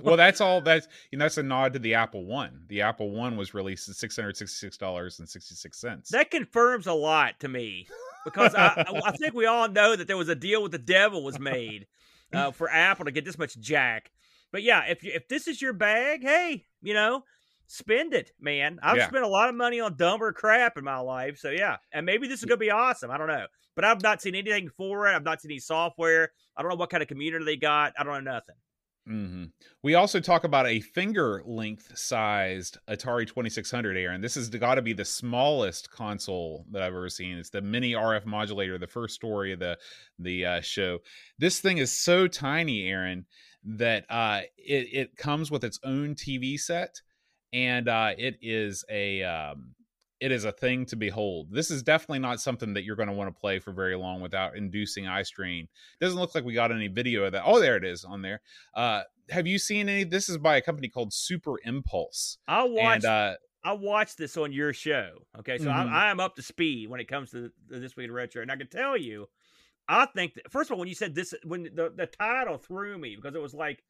Well, that's all that's, you know, that's a nod to the Apple One. The Apple One was released at six hundred sixty-six dollars and sixty-six cents. That confirms a lot to me because I, I think we all know that there was a deal with the devil was made uh, for Apple to get this much jack. But yeah, if you, if this is your bag, hey, you know, spend it, man. I've yeah. spent a lot of money on dumber crap in my life. So yeah, and maybe this is going to be awesome. I don't know. But I've not seen anything for it. I've not seen any software. I don't know what kind of community they got. I don't know nothing. Mm-hmm. We also talk about a finger-length sized Atari twenty-six hundred, Aaron. This has got to be the smallest console that I've ever seen. It's the mini R F modulator, the first story of the, the uh, show. This thing is so tiny, Aaron, that uh, it, it comes with its own T V set. And uh, it is a... Um, It is a thing to behold. This is definitely not something that you're going to want to play for very long without inducing eye strain. Doesn't look like we got any video of that. Oh, there it is on there. Uh, have you seen any? This is by a company called Super Impulse. I watched. And, uh, I watched this on your show. Okay, so mm-hmm. I am up to speed when it comes to This Week in Retro, and I can tell you, I think that, first of all, when you said this, when the, the title threw me because it was like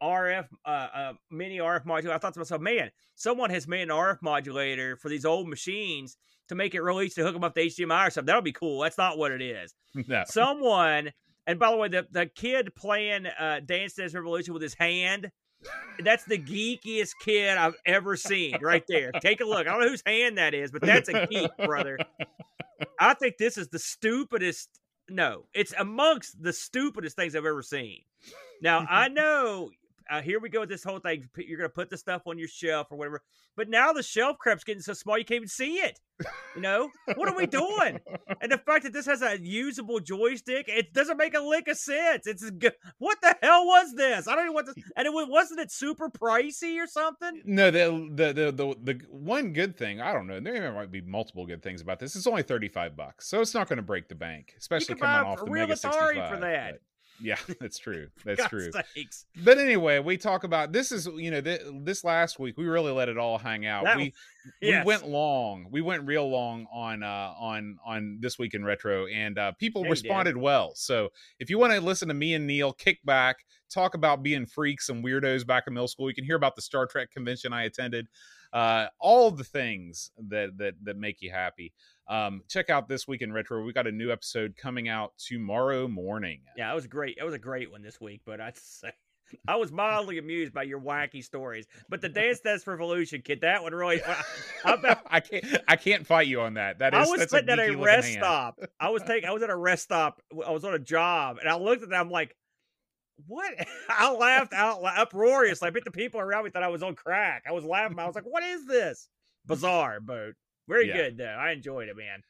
R F, uh, uh, mini R F modulator. I thought to myself, man, someone has made an R F modulator for these old machines to make it real easy to hook them up to H D M I or something. That'll be cool. That's not what it is. No. Someone, and by the way, the, the kid playing uh, Dance Dance Revolution with his hand, that's the geekiest kid I've ever seen right there. Take a look. I don't know whose hand that is, but that's a geek, brother. I think this is the stupidest. No, it's amongst the stupidest things I've ever seen. Now, I know, uh, here we go with this whole thing. You're going to put the stuff on your shelf or whatever. But now the shelf crep's getting so small you can't even see it. You know? What are we doing? And the fact that this has a usable joystick, it doesn't make a lick of sense. It's what the hell was this? I don't even want to. And it wasn't it super pricey or something? No, the the the the, the one good thing, I don't know. There might be multiple good things about this. It's only thirty-five bucks, so it's not going to break the bank, especially coming off the Mega sixty-five. You can buy a real Atari for that. But. Yeah, that's true. That's true. Sakes. But anyway, we talk about this is, you know, th this last week, we really let it all hang out. That, we, yes. we went long. We went real long on uh, on on this week in retro, and uh, people hey, responded Dad. well. So if you want to listen to me and Neil kick back, talk about being freaks and weirdos back in middle school, you can hear about the Star Trek convention I attended. Uh, all the things that, that, that make you happy. Um, check out This Week in Retro. We got a new episode coming out tomorrow morning. Yeah, it was great. It was a great one this week, but I'd say I was mildly amused by your wacky stories, but the Dance Dance Revolution kid, that one really, I, I, I can't, I can't fight you on that. That is, I was sitting at a rest stop. I was taking, I was at a rest stop. I was on a job and I looked at them. I'm like, what? I laughed out loud, uproariously. I bet the people around me thought I was on crack. I was laughing. I was like, what is this? Bizarre, but very yeah. good, though. I enjoyed it, man.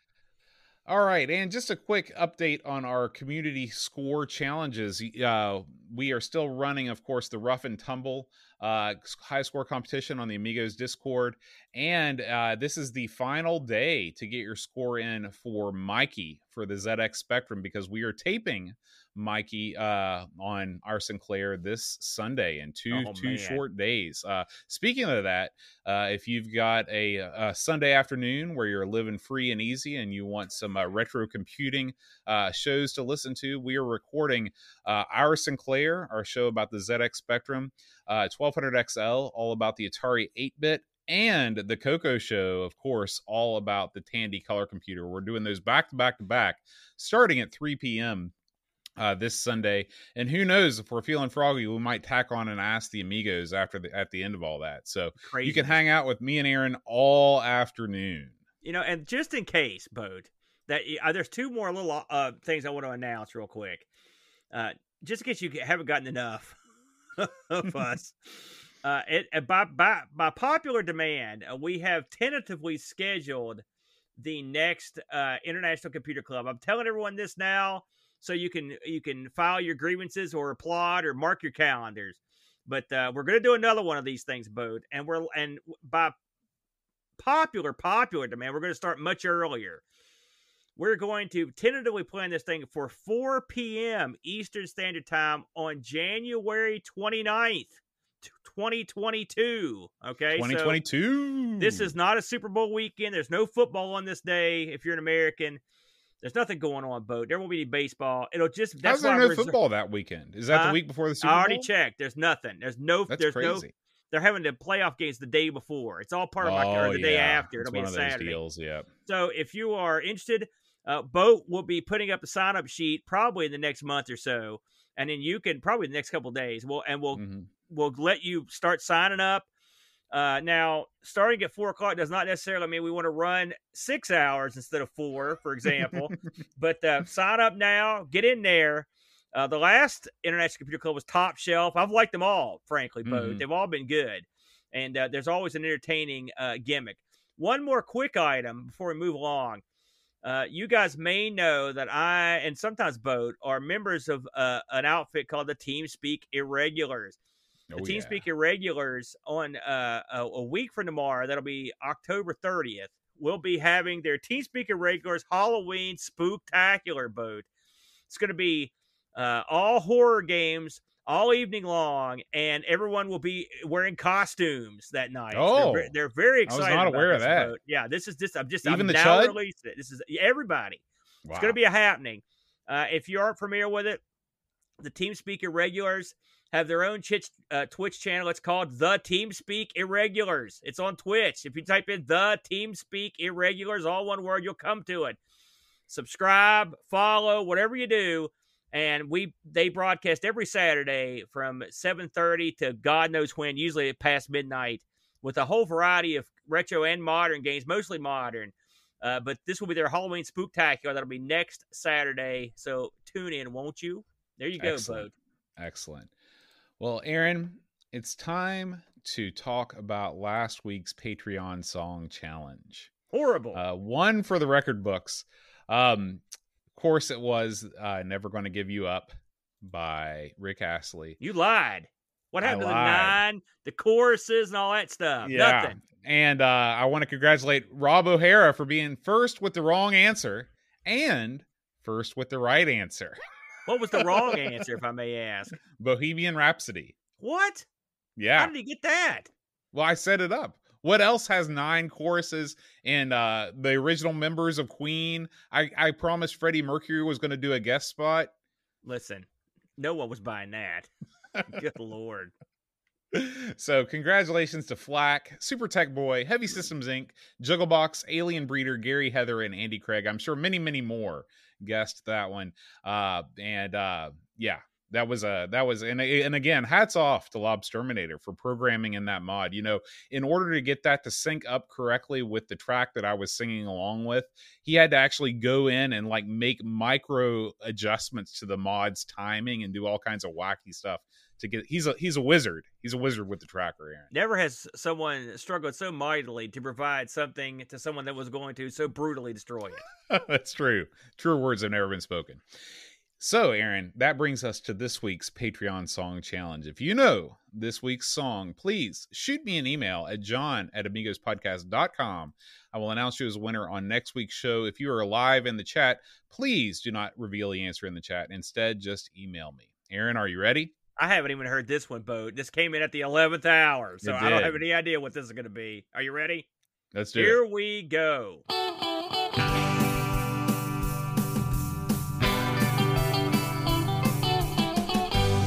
All right. And just a quick update on our community score challenges. Uh, we are still running, of course, the rough and tumble uh, high score competition on the Amigos Discord. And uh, this is the final day to get your score in for Mikey for the Z X Spectrum, because we are taping Mikey uh, on our Sinclair this Sunday in two oh, two man. short days. Uh, speaking of that, uh, if you've got a, a Sunday afternoon where you're living free and easy and you want some uh, retro computing uh, shows to listen to, we are recording uh, our Sinclair, our show about the Z X Spectrum, uh, twelve hundred X L, all about the Atari eight bit, and the Coco Show, of course, all about the Tandy color computer. We're doing those back to back to back, starting at three P M Uh, this Sunday, and who knows, if we're feeling froggy, we might tack on and ask the Amigos after the at the end of all that. So Crazy. You can hang out with me and Aaron all afternoon. You know, and just in case, Bode, that uh, there's two more little uh, things I want to announce real quick. Uh, just in case you haven't gotten enough of us, uh, it, it, by by by popular demand, uh, we have tentatively scheduled the next uh, International Computer Club. I'm telling everyone this now, so you can you can file your grievances or applaud or mark your calendars, but uh, we're going to do another one of these things, Bode, and we're and by popular popular demand, we're going to start much earlier. We're going to tentatively plan this thing for four P M Eastern Standard Time on January twenty-ninth, twenty twenty-two. Okay, twenty twenty-two. So this is not a Super Bowl weekend. There's no football on this day. If you're an American. There's nothing going on, Boat. There won't be any baseball. It'll just. That's How's there no football that weekend? Is that huh? the week before the Super Bowl? I already Bowl? checked. There's nothing. There's no. That's there's crazy. No, they're having the playoff games the day before. It's all part of like oh, or the yeah. day after. It'll it's be one a of Saturday. Those deals, yeah. So if you are interested, uh, Boat will be putting up a sign up sheet probably in the next month or so, and then you can probably the next couple of days. We'll and we'll mm-hmm. we'll let you start signing up. Uh, now, starting at four o'clock does not necessarily mean we want to run six hours instead of four, for example. But uh, sign up now. Get in there. Uh, the last International Computer Club was Top Shelf. I've liked them all, frankly, Bo. Mm-hmm. They've all been good. And uh, there's always an entertaining uh, gimmick. One more quick item before we move along. Uh, you guys may know that I, and sometimes Bo, are members of uh, an outfit called the TeamSpeak Irregulars. The oh, TeamSpeak yeah. Irregulars on uh, a, a week from tomorrow, that'll be October thirtieth, will be having their TeamSpeak Irregulars Halloween Spooktacular boat. It's going to be uh, all horror games all evening long, and everyone will be wearing costumes that night. Oh, they're, they're very excited. I was not about aware of that. Boat. Yeah, this is just, I'm just, Even I'm the now chud? Releasing it. This is everybody. Wow. It's going to be a happening. Uh, if you aren't familiar with it, The TeamSpeak Irregulars have their own chit, uh, Twitch channel. It's called The TeamSpeak Irregulars. It's on Twitch. If you type in The TeamSpeak Irregulars, all one word, you'll come to it. Subscribe, follow, whatever you do. And we they broadcast every Saturday from seven thirty to God knows when, usually past midnight, with a whole variety of retro and modern games, mostly modern. Uh, but this will be their Halloween Spooktacular. That'll be next Saturday. So tune in, won't you? There you go, Bo. Excellent. Well, Aaron, it's time to talk about last week's Patreon song challenge. Horrible. Uh, one for the record books. Um, of course, it was uh, Never Gonna Give You Up by Rick Astley. You lied. What happened I to lied. The nine, the choruses, and all that stuff? Yeah. Nothing. And uh, I want to congratulate Rob O'Hara for being first with the wrong answer and first with the right answer. What was the wrong answer, if I may ask? Bohemian Rhapsody. What? Yeah. How did he get that? Well, I set it up. What else has nine choruses and uh, the original members of Queen? I, I promised Freddie Mercury was going to do a guest spot. Listen, no one was buying that. Good Lord. So, congratulations to Flack, Super Tech Boy, Heavy Systems Incorporated, Jugglebox, Alien Breeder, Gary Heather, and Andy Craig. I'm sure many, many more guessed that one. Uh, and uh, yeah, that was a that was and and again, hats off to Lobsterminator for programming in that mod. You know, in order to get that to sync up correctly with the track that I was singing along with, he had to actually go in and like make micro adjustments to the mod's timing and do all kinds of wacky stuff. To get he's a he's a wizard. He's a wizard with the tracker, Aaron. Never has someone struggled so mightily to provide something to someone that was going to so brutally destroy it. That's true. Truer words have never been spoken. So, Aaron, that brings us to this week's Patreon song challenge. If you know this week's song, please shoot me an email at john at amigos podcast dot com. I will announce you as a winner on next week's show. If you are live in the chat, please do not reveal the answer in the chat. Instead, just email me. Aaron, are you ready? I haven't even heard this one, Bo. This came in at the eleventh hour, so I don't have any idea what this is going to be. Are you ready? Let's do it. Here we go.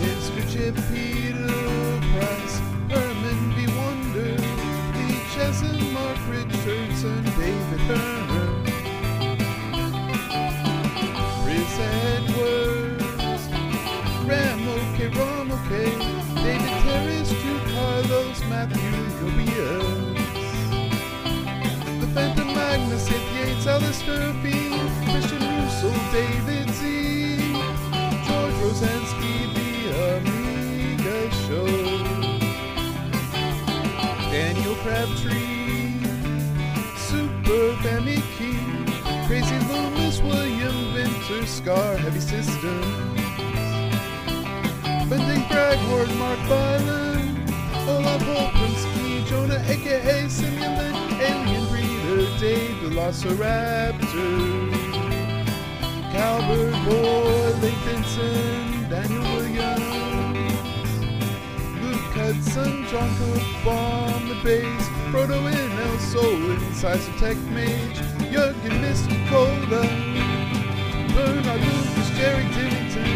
Mister Chip, Peter Price, Herman B. Wonder, Lee Chesson, Mark Richardson, David Turner, Chris Edwards, Ramo K. Ron, David Terrace, Drew Carlos, Matthew Gobius, The Phantom Magnus, Seth Yates, Alistair B, Christian Russell, David Z, George Rosansky, The Amiga Show, Daniel Crabtree, Super Famiki, Crazy Loomis, William Winter, Scar, Heavy System, Bending Braghorn, Mark Byron, Olaf Olpinski, Jonah aka Simulant, Alien Breeder, Dave Velociraptor, Calvert Boy, Lake Vincent, Daniel Williams, Luke Hudson, John Cook, Bomb the Bass, Proto in El Sol, Incisive Tech Mage, Jurgen Mysticola, Bernard Lucas, Jerry Dinnington,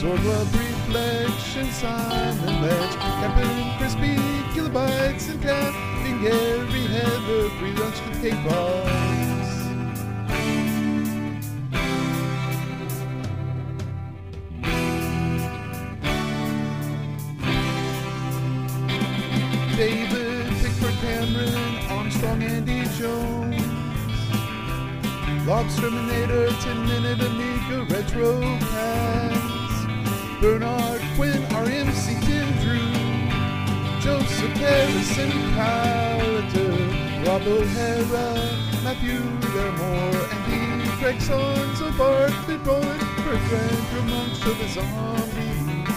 Sword Love Reflection, Simon Ledge, Captain Crispy, Kilobytes, and Captain Gary Heather, free lunch with cake balls. David Pickford, Cameron Armstrong, Andy Jones, Lobsterminator, ten minute Amiga Retro Cast, Bernard Quinn, R M C, Tim Drew, Joseph Harrison, Powder, Rob O'Hara, Matthew Lermore, Andy Craig, Sons of Bart, Fitboy, Bertrand, Drummond, Shova Zombie,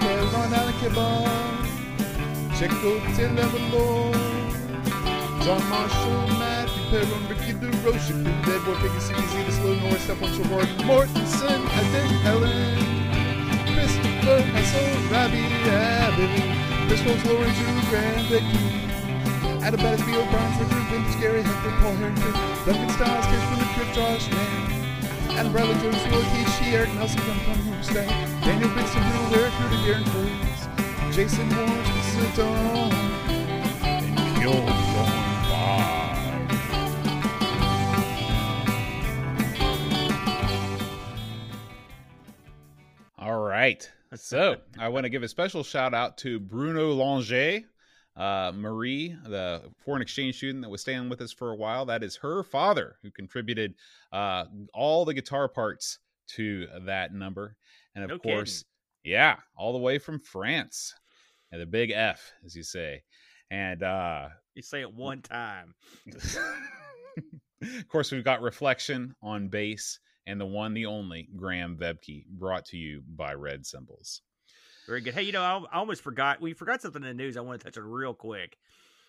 Caron, Alan Kebab, Checo, Level Lord, John Marshall, Matthew Perron, Ricky DeRoche, Deadwood, Peggy, C B Z, The Slow North, Step on Shore, Mortensen, Eden, Ellen, Christopher, Hassel, Robbie, Abbott, Chris Holtz, Lauren, Drew, Graham, Becky, Adam Battis, B O. Barnes, Richard Vince, Gary, Hector, Paul Harrington, Duncan Stiles, Kids from the Crypt, Josh, Man, and brother Joe Swilkishi, Eric Nelson from Homestead, Daniel Pixton, Eric Rudy, Aaron Burns, Jason Moore, Sutton, and Gil. All right. So I want to give a special shout out to Bruno Langer, uh, Marie, the foreign exchange student that was staying with us for a while. That is her father who contributed uh, all the guitar parts to that number. And of no course, kidding. yeah, all the way from France. And the big F, as you say. And uh, you say it one time. Of course, we've got Reflection on bass. And the one, the only, Graham Webke, brought to you by Red Cymbals. Very good. Hey, you know, I, I almost forgot. We forgot something in the news I want to touch on real quick.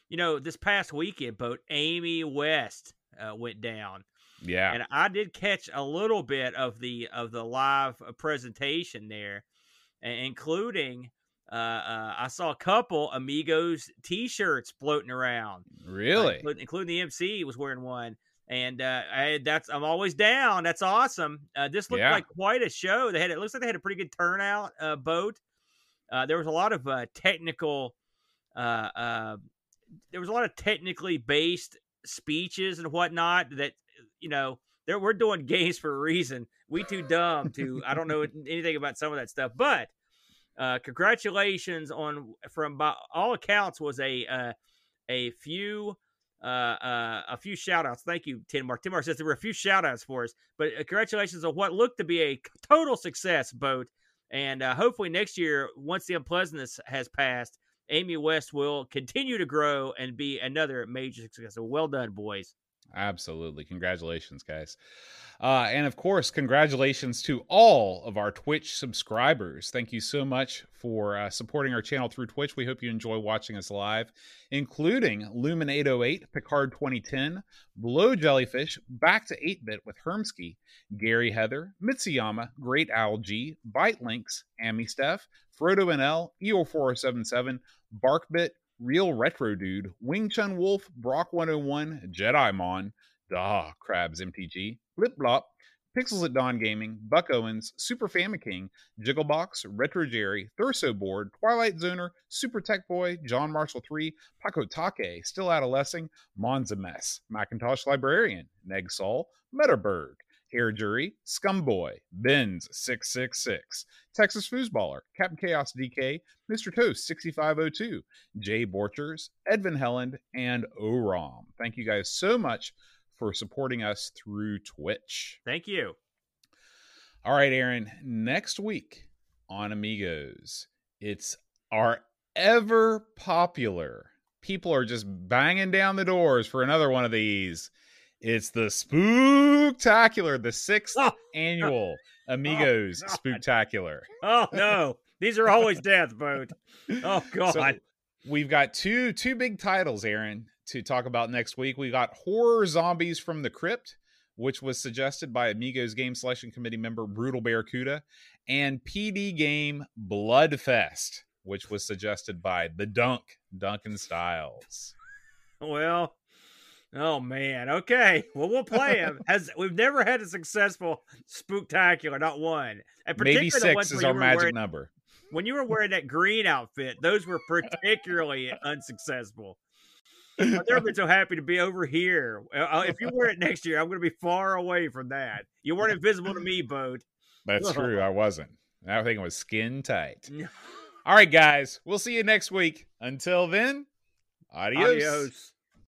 You know, this past weekend, both Amy West uh, went down. Yeah. And I did catch a little bit of the of the live presentation there, including uh, uh, I saw a couple Amigos T-shirts floating around. Really? Uh, including, including the M C was wearing one. And uh, I, that's I'm always down. That's awesome. Uh, this looked yeah. like quite a show. They had it looks like they had a pretty good turnout. Uh, boat. Uh, there was a lot of uh, technical. Uh, uh, there was a lot of technically based speeches and whatnot. That you know, there we're doing games for a reason. We too dumb to I don't know anything about some of that stuff. But uh, congratulations on from by all accounts was a uh, a few. Uh, uh, a few shout-outs. Thank you, Tinmar. Tinmar says there were a few shout-outs for us, but uh, congratulations on what looked to be a total success, Boat, and uh, hopefully next year, once the unpleasantness has passed, Amy West will continue to grow and be another major success. So well done, boys. Absolutely. Congratulations, guys. Uh, and, of course, congratulations to all of our Twitch subscribers. Thank you so much for uh, supporting our channel through Twitch. We hope you enjoy watching us live, including Lumen eight oh eight, Picard twenty ten, Blow Jellyfish, Back to eight bit with Hermsky, Gary Heather, Mitsuyama, Great Owl G, Bite Links, Ami Steph, Frodo N L, E O four oh seven seven, Barkbit, Real Retro Dude, Wing Chun Wolf, Brock one oh one, Jedimon, Dah, Crabs M T G, Flip Blop, Pixels at Dawn Gaming, Buck Owens, Super Famiking, Jigglebox, Retro Jerry, Thurso Board, Twilight Zoner, Super Tech Boy, John Marshall three, Pakotake, Still Adolescing, Monza Mess, Macintosh Librarian, Neg Sol, Metabird, Air Jury, Scumboy, Benz six six six, Texas Foosballer, Captain Chaos D K, Mister Toast sixty-five oh two, Jay Borchers, Edvin Helland, and O R O M. Thank you guys so much for supporting us through Twitch. Thank you. All right, Aaron. Next week on Amigos, it's our ever popular. People are just banging down the doors for another one of these. It's the Spooktacular, the sixth oh, annual Amigos oh, Spooktacular. Oh, no. These are always death, Boat. Oh, God. So we've got two two big titles, Aaron, to talk about next week. We got Horror Zombies from the Crypt, which was suggested by Amigos Game Selection Committee member Brutal Barracuda, and P D Game Bloodfest, which was suggested by the Dunk, Duncan Styles. Well... Oh, man. Okay. Well, we'll play them. As we've never had a successful Spooktacular, not one. And maybe six is our magic wearing, number. When you were wearing that green outfit, those were particularly unsuccessful. I've never been so happy to be over here. Uh, if you wear it next year, I'm going to be far away from that. You weren't invisible to me, Boat. That's oh. true. I wasn't. I think it was skin tight. All right, guys. We'll see you next week. Until then, adios. Adios.